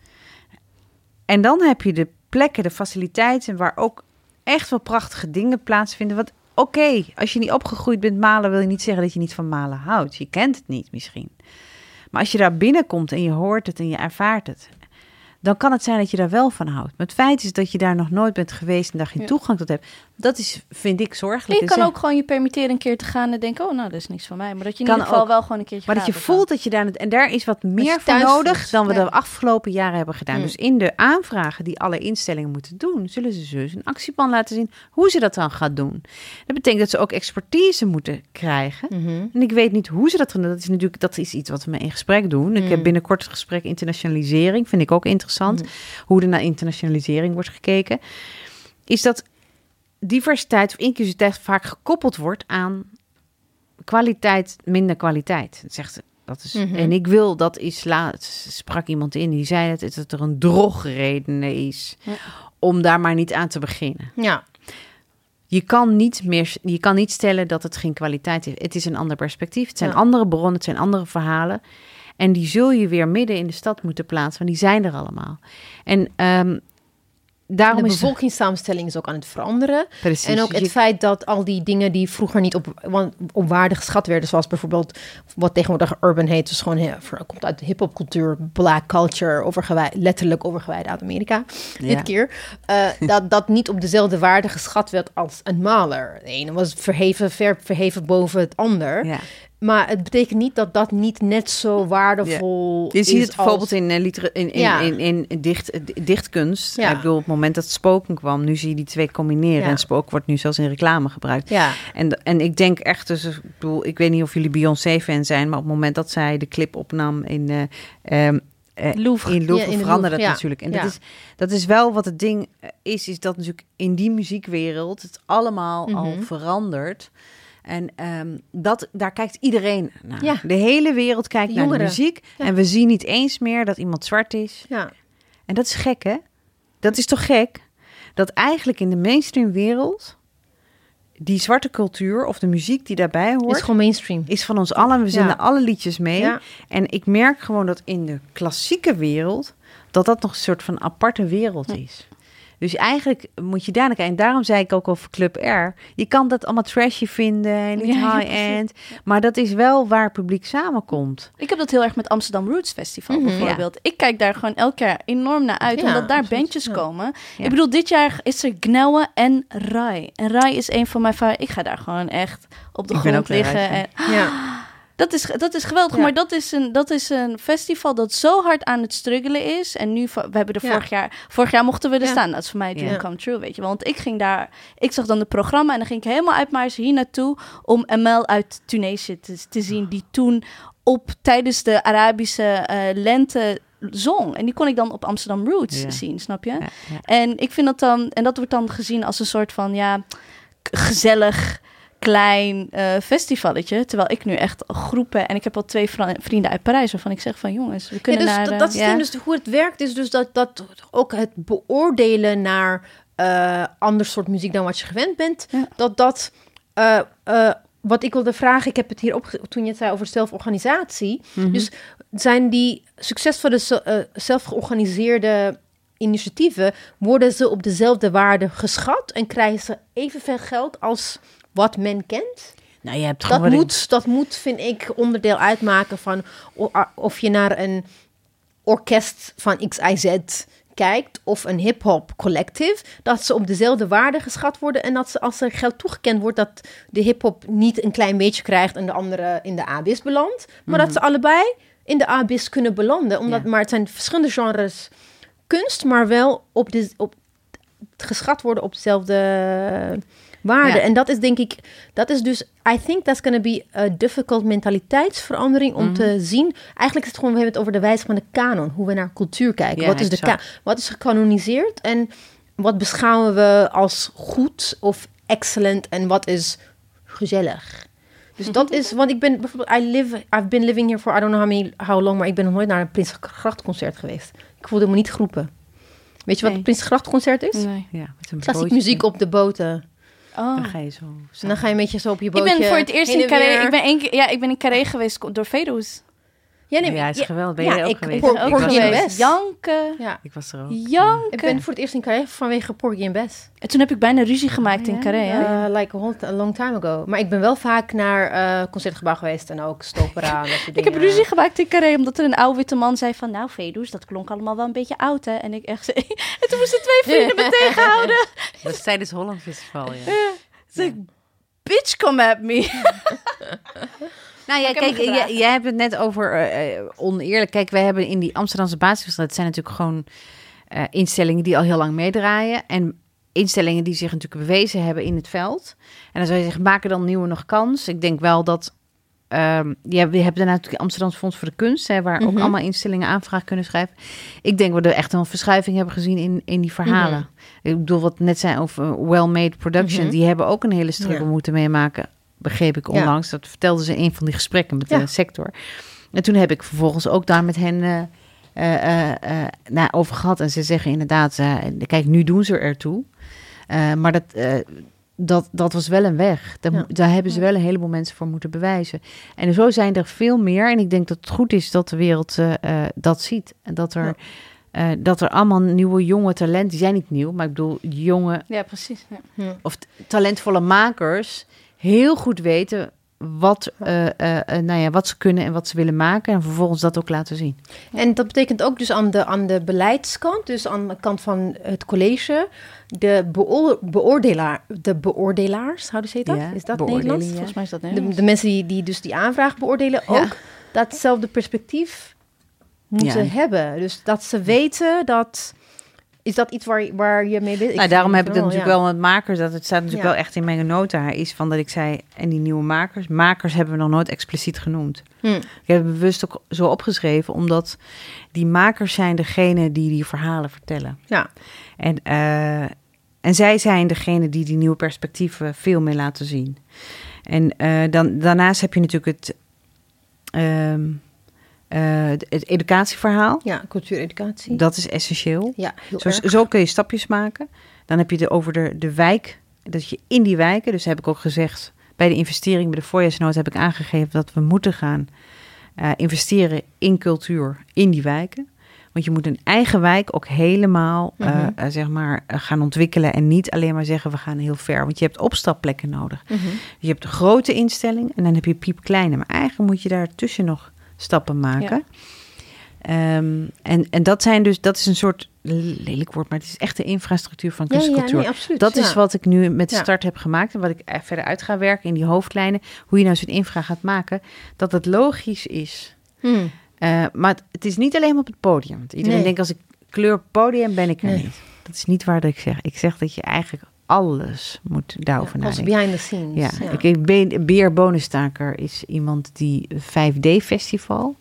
En dan heb je de plekken, de faciliteiten, waar ook echt wel prachtige dingen plaatsvinden. Want oké, okay, als je niet opgegroeid bent Malen, wil je niet zeggen dat je niet van Malen houdt. Je kent het niet misschien. Maar als je daar binnenkomt en je hoort het en je ervaart het, dan kan het zijn dat je daar wel van houdt. Maar het feit is dat je daar nog nooit bent geweest en daar geen ja. toegang tot hebt. Dat is, vind ik, zorgelijk. En je kan ook gewoon je permitteren een keer te gaan en denken, oh, nou, dat is niks van mij. Maar dat je in ieder geval ook wel gewoon een keertje maar gaat. Maar dat je voelt dat je daar... En daar is wat meer voor nodig voelt, dan we ja. de afgelopen jaren hebben gedaan. Hmm. Dus in de aanvragen die alle instellingen moeten doen, zullen ze dus een actieplan laten zien hoe ze dat dan gaat doen. Dat betekent dat ze ook expertise moeten krijgen. Hmm. En ik weet niet hoe ze dat gaan doen. Dat is natuurlijk dat is iets wat we in gesprek doen. Ik hmm. heb binnenkort het gesprek internationalisering. Vind ik ook interessant. Interessant, mm-hmm. hoe er naar internationalisering wordt gekeken, is dat diversiteit of inclusiviteit vaak gekoppeld wordt aan kwaliteit, minder kwaliteit. Dat zegt, dat is, mm-hmm. En ik wil, dat is, laatst sprak iemand in die zei dat, dat er een drogreden is ja. om daar maar niet aan te beginnen. Ja. Je kan niet meer, je kan niet stellen dat het geen kwaliteit heeft. Het is een ander perspectief, het zijn ja. andere bronnen, het zijn andere verhalen. En die zul je weer midden in de stad moeten plaatsen, want die zijn er allemaal. En um, daarom de is de bevolkingssamenstelling is ook aan het veranderen. Precies. En ook het je... feit dat al die dingen die vroeger niet op, op waarde geschat werden, zoals bijvoorbeeld wat tegenwoordig urban heet, dus gewoon he, komt uit de hip-hop cultuur, black culture, overgewijd, letterlijk overgewijd uit Amerika. Ja. Dit keer uh, dat dat niet op dezelfde waarde geschat werd als een maler. De ene was verheven, ver, verheven boven het ander. Ja. Maar het betekent niet dat dat niet net zo waardevol ja. je is. Je ziet het als... bijvoorbeeld in, uh, liter- in, in, ja. in, in, in dicht, dichtkunst. Ja. Ik bedoel, op het moment dat spoken kwam, nu zie je die twee combineren. Ja. En spoken wordt nu zelfs in reclame gebruikt. Ja. En, en ik denk echt, dus, ik bedoel, ik weet niet of jullie Beyoncé-fan zijn, maar op het moment dat zij de clip opnam in uh, um, Uh, Louvre. In Louvre ja, veranderde Louvre, dat ja. natuurlijk. En ja. dat, is, dat is wel wat het ding is, is dat natuurlijk in die muziekwereld het allemaal mm-hmm. al verandert. En um, dat, daar kijkt iedereen naar. Ja. De hele wereld kijkt naar de muziek. Ja. En we zien niet eens meer dat iemand zwart is. Ja. En dat is gek, hè? Dat is toch gek? Dat eigenlijk in de mainstream wereld... die zwarte cultuur of de muziek die daarbij hoort... is gewoon mainstream. Is van ons allen. We zingen ja. alle liedjes mee. Ja. En ik merk gewoon dat in de klassieke wereld... dat dat nog een soort van aparte wereld ja. is. Dus eigenlijk moet je daar... en daarom zei ik ook over Club R... je kan dat allemaal trashy vinden... en niet ja, high-end... Ja, maar dat is wel waar het publiek samenkomt. Ik heb dat heel erg met Amsterdam Roots Festival mm-hmm. bijvoorbeeld. Ja. Ik kijk daar gewoon elk jaar enorm naar uit... Ja, omdat daar precies, bandjes ja. komen. Ja. Ik bedoel, dit jaar is er Gnawa en Rai. En Rai is een van mijn... Va- ik ga daar gewoon echt op de ik grond liggen. En, ja. dat, is, dat is geweldig, ja. maar dat is, een, dat is een festival... dat zo hard aan het struggelen is. En nu, we hebben er ja. vorig jaar... vorig jaar mochten we er ja. staan. Dat is voor mij dream ja. come true, weet je wel. Want ik ging daar... ik zag dan de programma en dan ging ik helemaal uit mijn huis hier naartoe... om Amal uit Tunesië te, te zien... die toen op tijdens de Arabische uh, lente... zong. En die kon ik dan op Amsterdam Roots ja. zien, snap je? Ja, ja. En ik vind dat dan... en dat wordt dan gezien als een soort van... ja, gezellig... klein uh, festivalletje. Terwijl ik nu echt groepen... en ik heb al twee vrienden uit Parijs... waarvan ik zeg van jongens, we kunnen ja, dus naar... Dat, dat uh, ja. dus hoe het werkt is dus dat, dat ook het beoordelen naar... Uh, ander soort muziek dan wat je gewend bent. Ja. Dat dat... Uh, uh, wat ik wilde vragen... ik heb het hier opge- toen je het zei over zelforganisatie. Mm-hmm. Dus zijn die succesvolle uh, zelfgeorganiseerde... initiatieven... worden ze op dezelfde waarde geschat... en krijgen ze evenveel geld als... wat men kent. Nou, je hebt dat, moet, dat moet, vind ik, onderdeel uitmaken van... of je naar een orkest van X Y Z kijkt... of een hip-hop collective... dat ze op dezelfde waarde geschat worden... en dat ze, als er geld toegekend wordt... dat de hip-hop niet een klein beetje krijgt... en de andere in de A B I S belandt. Maar mm-hmm. dat ze allebei in de A B I S kunnen belanden. Omdat, ja. Maar het zijn verschillende genres kunst... maar wel op de, op, geschat worden op dezelfde... waarde. Ja. En dat is denk ik, dat is dus, I think that's gonna be a difficult mentaliteitsverandering om mm-hmm. te zien. Eigenlijk is het gewoon, we hebben het over de wijze van de kanon, hoe we naar cultuur kijken. Ja, wat, is de ka- wat is gekanoniseerd en wat beschouwen we als goed of excellent en wat is gezellig. Dus dat is, want ik ben bijvoorbeeld, I live, I've been living here for I don't know how, many, how long, maar ik ben nog nooit naar een Prinsgrachtconcert geweest. Ik voelde me niet groepen. Weet je nee. wat een Prinsgrachtconcert is? Nee. Ja, met een klassiek muziek op de boten. Oh. Dan ga je zo. En dan ga je een beetje zo op je bootje. Ik ben voor het eerst in Carré. Ik ben één keer, ja, ik ben in Carré geweest door Fedus. Ja, nee, oh ja, is ja, geweldig. Ben je ja, ook ik, geweest? Por, ik was Porgy and Bess. Janken. Ja. Ik was er ook. Janken. Ik ben voor het eerst in Carré vanwege Porgy and Bess. En toen heb ik bijna ruzie gemaakt oh, ja. in Carré. Ja. Uh, like a, whole, a long time ago. Maar ik ben wel vaak naar uh, Concertgebouw geweest en ook Stopera. Ik heb ruzie gemaakt in Carré omdat er een oude witte man zei van... nou, Fedus, dat klonk allemaal wel een beetje oud, hè? En ik echt zei... en toen moesten twee vrienden me tegenhouden. Dat is tijdens Holland Festival, ja. ja. Dus ja. bitch, come at me. Nou ja, kijk, jij, jij hebt het net over uh, oneerlijk. Kijk, wij hebben in die Amsterdamse basiswedstrijd... het zijn natuurlijk gewoon uh, instellingen die al heel lang meedraaien... en instellingen die zich natuurlijk bewezen hebben in het veld. En dan zou je zeggen, maken dan nieuwe nog kans. Ik denk wel dat... Um, ja, we hebben daarna natuurlijk het Amsterdamse Fonds voor de Kunst... Hè, waar mm-hmm. ook allemaal instellingen aanvraag kunnen schrijven. Ik denk dat we er echt een verschuiving hebben gezien in, in die verhalen. Mm-hmm. Ik bedoel, wat net zei over well-made production... Mm-hmm. die hebben ook een hele struggle ja. moeten meemaken... begreep ik onlangs. Ja. Dat vertelden ze in een van die gesprekken met ja. de sector. En toen heb ik vervolgens ook daar met hen uh, uh, uh, nou, over gehad. En ze zeggen inderdaad, uh, kijk, nu doen ze ertoe. Uh, maar dat, uh, dat, dat was wel een weg. Daar, ja. daar hebben ze wel een heleboel mensen voor moeten bewijzen. En zo zijn er veel meer. En ik denk dat het goed is dat de wereld uh, dat ziet. En dat er... Ja. Uh, dat er allemaal nieuwe, jonge talenten... die zijn niet nieuw, maar ik bedoel jonge... Ja, precies. Ja. Of t- talentvolle makers... heel goed weten wat, uh, uh, uh, nou ja, wat ze kunnen en wat ze willen maken... en vervolgens dat ook laten zien. En dat betekent ook dus aan de, aan de beleidskant... dus aan de kant van het college... de beoor, beoordelaar, de beoordelaars, hoe heet dat? Ja, is dat Nederlands? Ja. Volgens mij is dat Nederlands. De, de mensen die, die dus die aanvraag beoordelen... ook ja. datzelfde perspectief... moeten ja. hebben. Dus dat ze weten dat... Is dat iets waar, waar je mee bent? Nou, daarom heb ik het natuurlijk ja. wel met makers. Dat het staat natuurlijk ja. wel echt in mijn nota. Is van dat ik zei, en die nieuwe makers. Makers hebben we nog nooit expliciet genoemd. Hm. Ik heb het bewust ook zo opgeschreven. Omdat die makers zijn degene die die verhalen vertellen. Ja. En, uh, en zij zijn degene die die nieuwe perspectieven veel meer laten zien. En uh, dan, daarnaast heb je natuurlijk het, um, uh, het educatieverhaal. Ja, cultuureducatie. Dat is essentieel. Ja, heel zo, erg. Zo kun je stapjes maken. Dan heb je het over de, de wijk. Dat je in die wijken, dus heb ik ook gezegd... bij de investering, bij de voorjaarsnood heb ik aangegeven... dat we moeten gaan uh, investeren in cultuur in die wijken. Want je moet een eigen wijk ook helemaal mm-hmm. uh, zeg maar, uh, gaan ontwikkelen... en niet alleen maar zeggen, we gaan heel ver. Want je hebt opstapplekken nodig. Mm-hmm. Je hebt de grote instelling en dan heb je piepkleine. Maar eigenlijk moet je daartussen nog stappen maken. Ja. Um, en, en dat zijn dus, dat is een soort... lelijk woord, maar het is echt de infrastructuur van kunstcultuur. Ja, ja, nee, absoluut, dat ja. is wat ik nu met start ja. heb gemaakt en wat ik verder uit ga werken in die hoofdlijnen. Hoe je nou zo'n infra gaat maken, dat het logisch is. Hmm. Uh, maar het, het is niet alleen op het podium. Want iedereen nee. denkt, als ik kleur podium ben ik er nee. niet. Dat is niet waar dat ik zeg. Ik zeg dat je eigenlijk alles moet daarover ja, nadenken. Als behind the scenes. Ja. Ja. Ik, ben, Beer Bonenstaker is iemand die vijf D festival...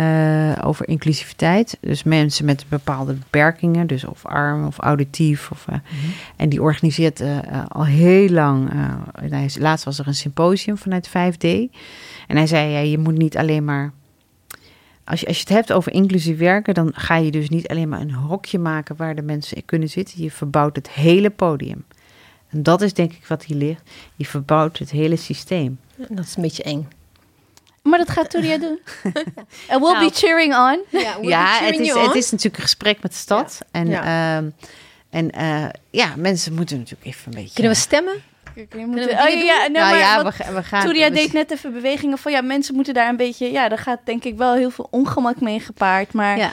Uh, over inclusiviteit. Dus mensen met bepaalde beperkingen. Dus of arm of auditief. Of, uh, mm-hmm. En die organiseert uh, uh, al heel lang. Uh, laatst was er een symposium vanuit vijf D. En hij zei, ja, je moet niet alleen maar... Als je, als je het hebt over inclusief werken... dan ga je dus niet alleen maar een hokje maken... waar de mensen kunnen zitten. Je verbouwt het hele podium. En dat is denk ik wat hier ligt. Je verbouwt het hele systeem. Dat is een beetje eng. Maar dat gaat Touria doen. And we'll nou, be cheering on. Yeah, we'll ja, be cheering het, is, on. Het is natuurlijk een gesprek met de stad. Ja. En, ja. Uh, en uh, ja, mensen moeten natuurlijk even een beetje... Kunnen we stemmen? Kunnen we, oh, ja, ja, nee, nou, maar, ja, wat, we, we gaan... Touria deed net even bewegingen van... ja, mensen moeten daar een beetje... ja, daar gaat denk ik wel heel veel ongemak mee gepaard. Maar ja. uh,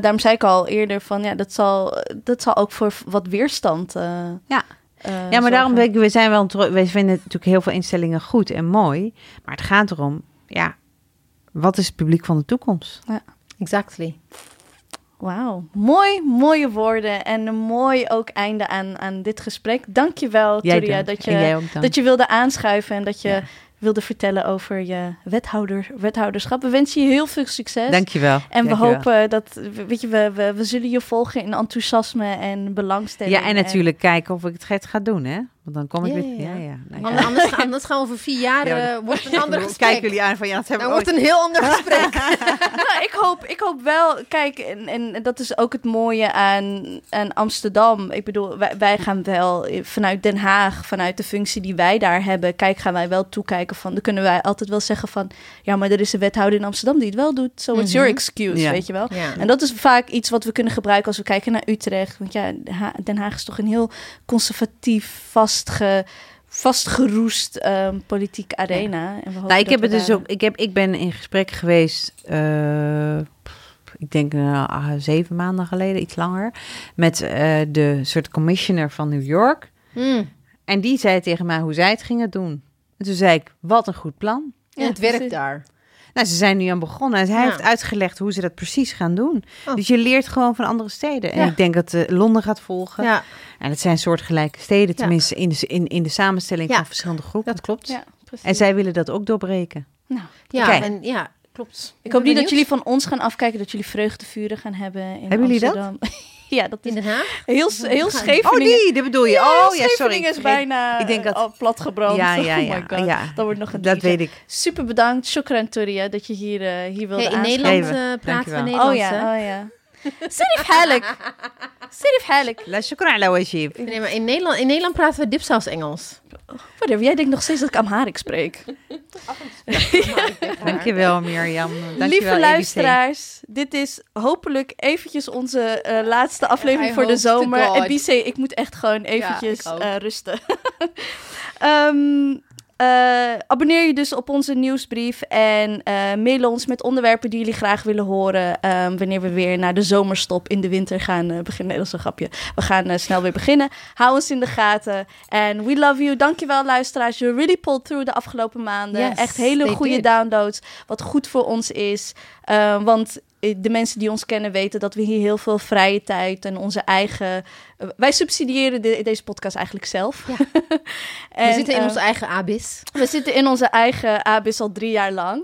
daarom zei ik al eerder van... ja, dat zal, dat zal ook voor wat weerstand... Uh, ja. Uh, ja, maar zorgen. Daarom denk ik, we zijn wel... we vinden natuurlijk heel veel instellingen goed en mooi. Maar het gaat erom... ja, wat is het publiek van de toekomst? Ja, exactly. Wauw, mooi, mooie woorden en een mooi ook einde aan, aan dit gesprek. Dank je wel, Touria, dat je, dat je wilde aanschuiven en dat je ja. wilde vertellen over je wethouder, wethouderschap. We wensen je heel veel succes. Dank je wel. En we Dank hopen dat, weet je, we, we, we zullen je volgen in enthousiasme en belangstelling. Ja, en natuurlijk en... kijken of ik het ga doen, hè? Want dan kom ik yeah, weer... Ja, ja. ja, nou, ja. Anders, anders, anders gaan we over vier jaar... Ja, dan, wordt een ander gesprek. Kijken jullie aan van... ja, dat hebben we ooit. Wordt een heel ander gesprek. nou, ik, hoop, ik hoop wel... Kijk, en, en dat is ook het mooie aan, aan Amsterdam. Ik bedoel, wij, wij gaan wel vanuit Den Haag... vanuit de functie die wij daar hebben... kijk, gaan wij wel toekijken van... dan kunnen wij altijd wel zeggen van... ja, maar er is een wethouder in Amsterdam die het wel doet. So it's your excuse, ja. weet je wel. Ja. En dat is vaak iets wat we kunnen gebruiken... als we kijken naar Utrecht. Want ja, Den Haag is toch een heel conservatief... vast Ge, vastgeroest um, politiek arena. En we nou, ik heb het dus ook. Ik heb, ik ben in gesprek geweest. Uh, ik denk uh, zeven maanden geleden, iets langer, met uh, de soort commissioner van New York. Mm. En die zei tegen mij hoe zij het gingen doen. En toen zei ik, wat een goed plan. Ja, ja, het werkt precies. daar. Nou, ze zijn nu aan begonnen. En hij ja. heeft uitgelegd hoe ze dat precies gaan doen. Oh. Dus je leert gewoon van andere steden. En ja. ik denk dat uh, Londen gaat volgen. Ja. En het zijn soortgelijke steden. Ja. Tenminste in de, in, in de samenstelling ja. van verschillende groepen. Dat klopt. Ja, en zij willen dat ook doorbreken. Nou, ja, okay. en, ja, klopt. Ik, ik hoop niet dat jullie van ons gaan afkijken. Dat jullie vreugdevuren gaan hebben in Amsterdam. Hebben jullie dat? Ja, dat is in Den Haag? Heel, heel Scheveningen. Oh, die, dat bedoel je. Ja, oh, ja, sorry. Scheveningen is bijna ik denk dat... al platgebrand. Ja, ja, ja. Oh my God. Ja, dat wordt nog een dat weet ik. Super bedankt. Shukran, Touria, dat je hier, uh, hier wilde hey, in aanschrijven. In Nederland uh, praten we Nederlands. Oh ja, oh ja. Serif Halik. Serif Halik. La shukran la wajib. Nee, maar in Nederland, in Nederland praten we Dipsaus Engels. Whatever, jij denkt nog steeds dat ik Amharic spreek. Dankjewel Mirjam. Dankjewel, lieve luisteraars, A B C. Dit is hopelijk eventjes onze uh, laatste aflevering voor de zomer. En A B C, ik moet echt gewoon eventjes ja, uh, rusten. um, Uh, abonneer je dus op onze nieuwsbrief en uh, mail ons met onderwerpen die jullie graag willen horen uh, wanneer we weer naar de zomerstop in de winter gaan uh, beginnen. Nee, dat is een grapje. We gaan uh, snel weer beginnen. Hou ons in de gaten. And we love you. Dankjewel luisteraars. You really pulled through de afgelopen maanden. Yes, echt hele goede did. downloads. Wat goed voor ons is. Uh, want... de mensen die ons kennen weten dat we hier heel veel vrije tijd en onze eigen... Wij subsidiëren de, deze podcast eigenlijk zelf. Ja. en, we zitten in uh, onze eigen A B I S. We zitten in onze eigen A B I S al drie jaar lang.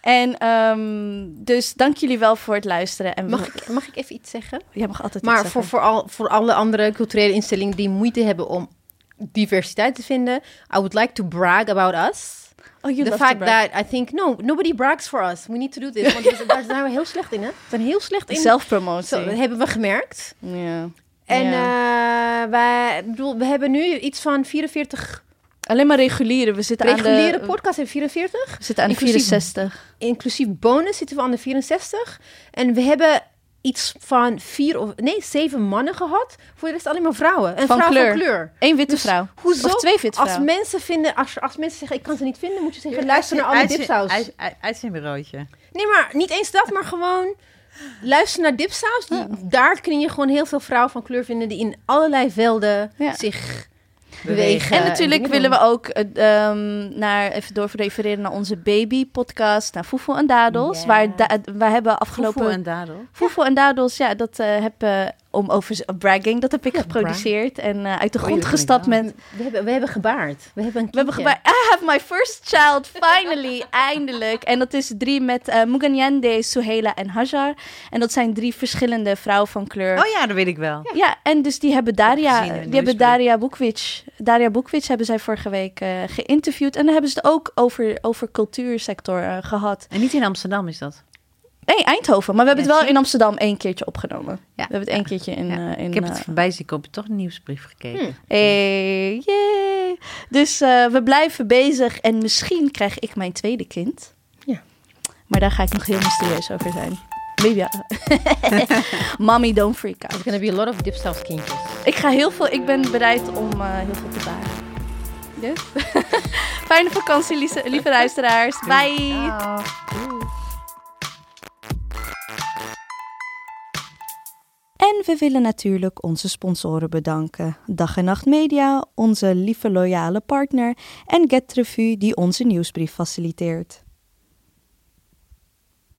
En um, dus dank jullie wel voor het luisteren. En mag, ik, mag ik even iets zeggen? Jij mag altijd maar iets voor, zeggen. Maar voor, al, voor alle andere culturele instellingen die moeite hebben om diversiteit te vinden. I would like to brag about us. Oh, you the fact that I think, no, nobody brags for us. We need to do this. Want we, daar zijn we heel slecht in, hè? We zijn heel slecht in zelfpromotie. Zo, dat hebben we gemerkt. Ja. Yeah. En yeah. Uh, wij, bedoel, we hebben nu iets van vierenveertig... Alleen maar reguliere. We zitten reguliere aan de... Reguliere podcast in vierenveertig. We zitten aan de inclusief, vierenzestig. Inclusief bonus zitten we aan de vierenzestig. En we hebben iets van vier of... Nee, zeven mannen gehad. Voor de rest alleen maar vrouwen. Een van vrouw kleur. van kleur. Eén witte dus, vrouw. Hoezo? Of twee witte vrouwen. Als mensen vinden... Als, als mensen zeggen, ik kan ze niet vinden, moet je zeggen, ja, luister naar alle Dipsaus. Uit zijn bureautje. Nee, maar niet eens dat, maar gewoon... Luister naar Dipsaus. Ja. Daar kun je gewoon heel veel vrouwen van kleur vinden die in allerlei velden ja. zich... bewegen. En natuurlijk en willen we ook uh, um, naar, even doorrefereren naar onze baby-podcast, naar Fufu en Dadels. Yeah. Waar da- we hebben afgelopen... Fufu en Dadels. Fufu en Dadels, ja, dat uh, heb uh, om over uh, bragging, dat heb ik ja, geproduceerd. Brag. En uh, uit de oh, grond gestapt met... We hebben, we hebben gebaard. We hebben een we hebben gebaard. I have my first child, finally, eindelijk. En dat is drie met uh, Muganyende, Suhela en Hajar. En dat zijn drie verschillende vrouwen van kleur. Oh ja, dat weet ik wel. Ja, ja en dus die hebben Daria, gezien, die hebben Daria Bukvić... Daria Bukvić hebben zij vorige week uh, geïnterviewd. En dan hebben ze het ook over, over cultuursector uh, gehad. En niet in Amsterdam is dat? Nee, Eindhoven. Maar we hebben ja, het wel in Amsterdam één keertje opgenomen. Ja. We hebben het één ja. keertje in... Ja. Uh, in ik heb het voorbij zien komen. Toch een nieuwsbrief gekeken. Hmm. Hey, yeah. Dus uh, we blijven bezig. En misschien krijg ik mijn tweede kind. Ja. Maar daar ga ik nog heel mysterieus over zijn. Baby, mommy, don't freak out. There's gonna be a lot of Dipsaus kindjes. Ik ga heel veel. Ik ben bereid om uh, heel veel te baren. Yes. Fijne vakantie, lieve, lieve luisteraars. Bye. En we willen natuurlijk onze sponsoren bedanken. Dag en Nacht Media, onze lieve loyale partner en Get Revue die onze nieuwsbrief faciliteert.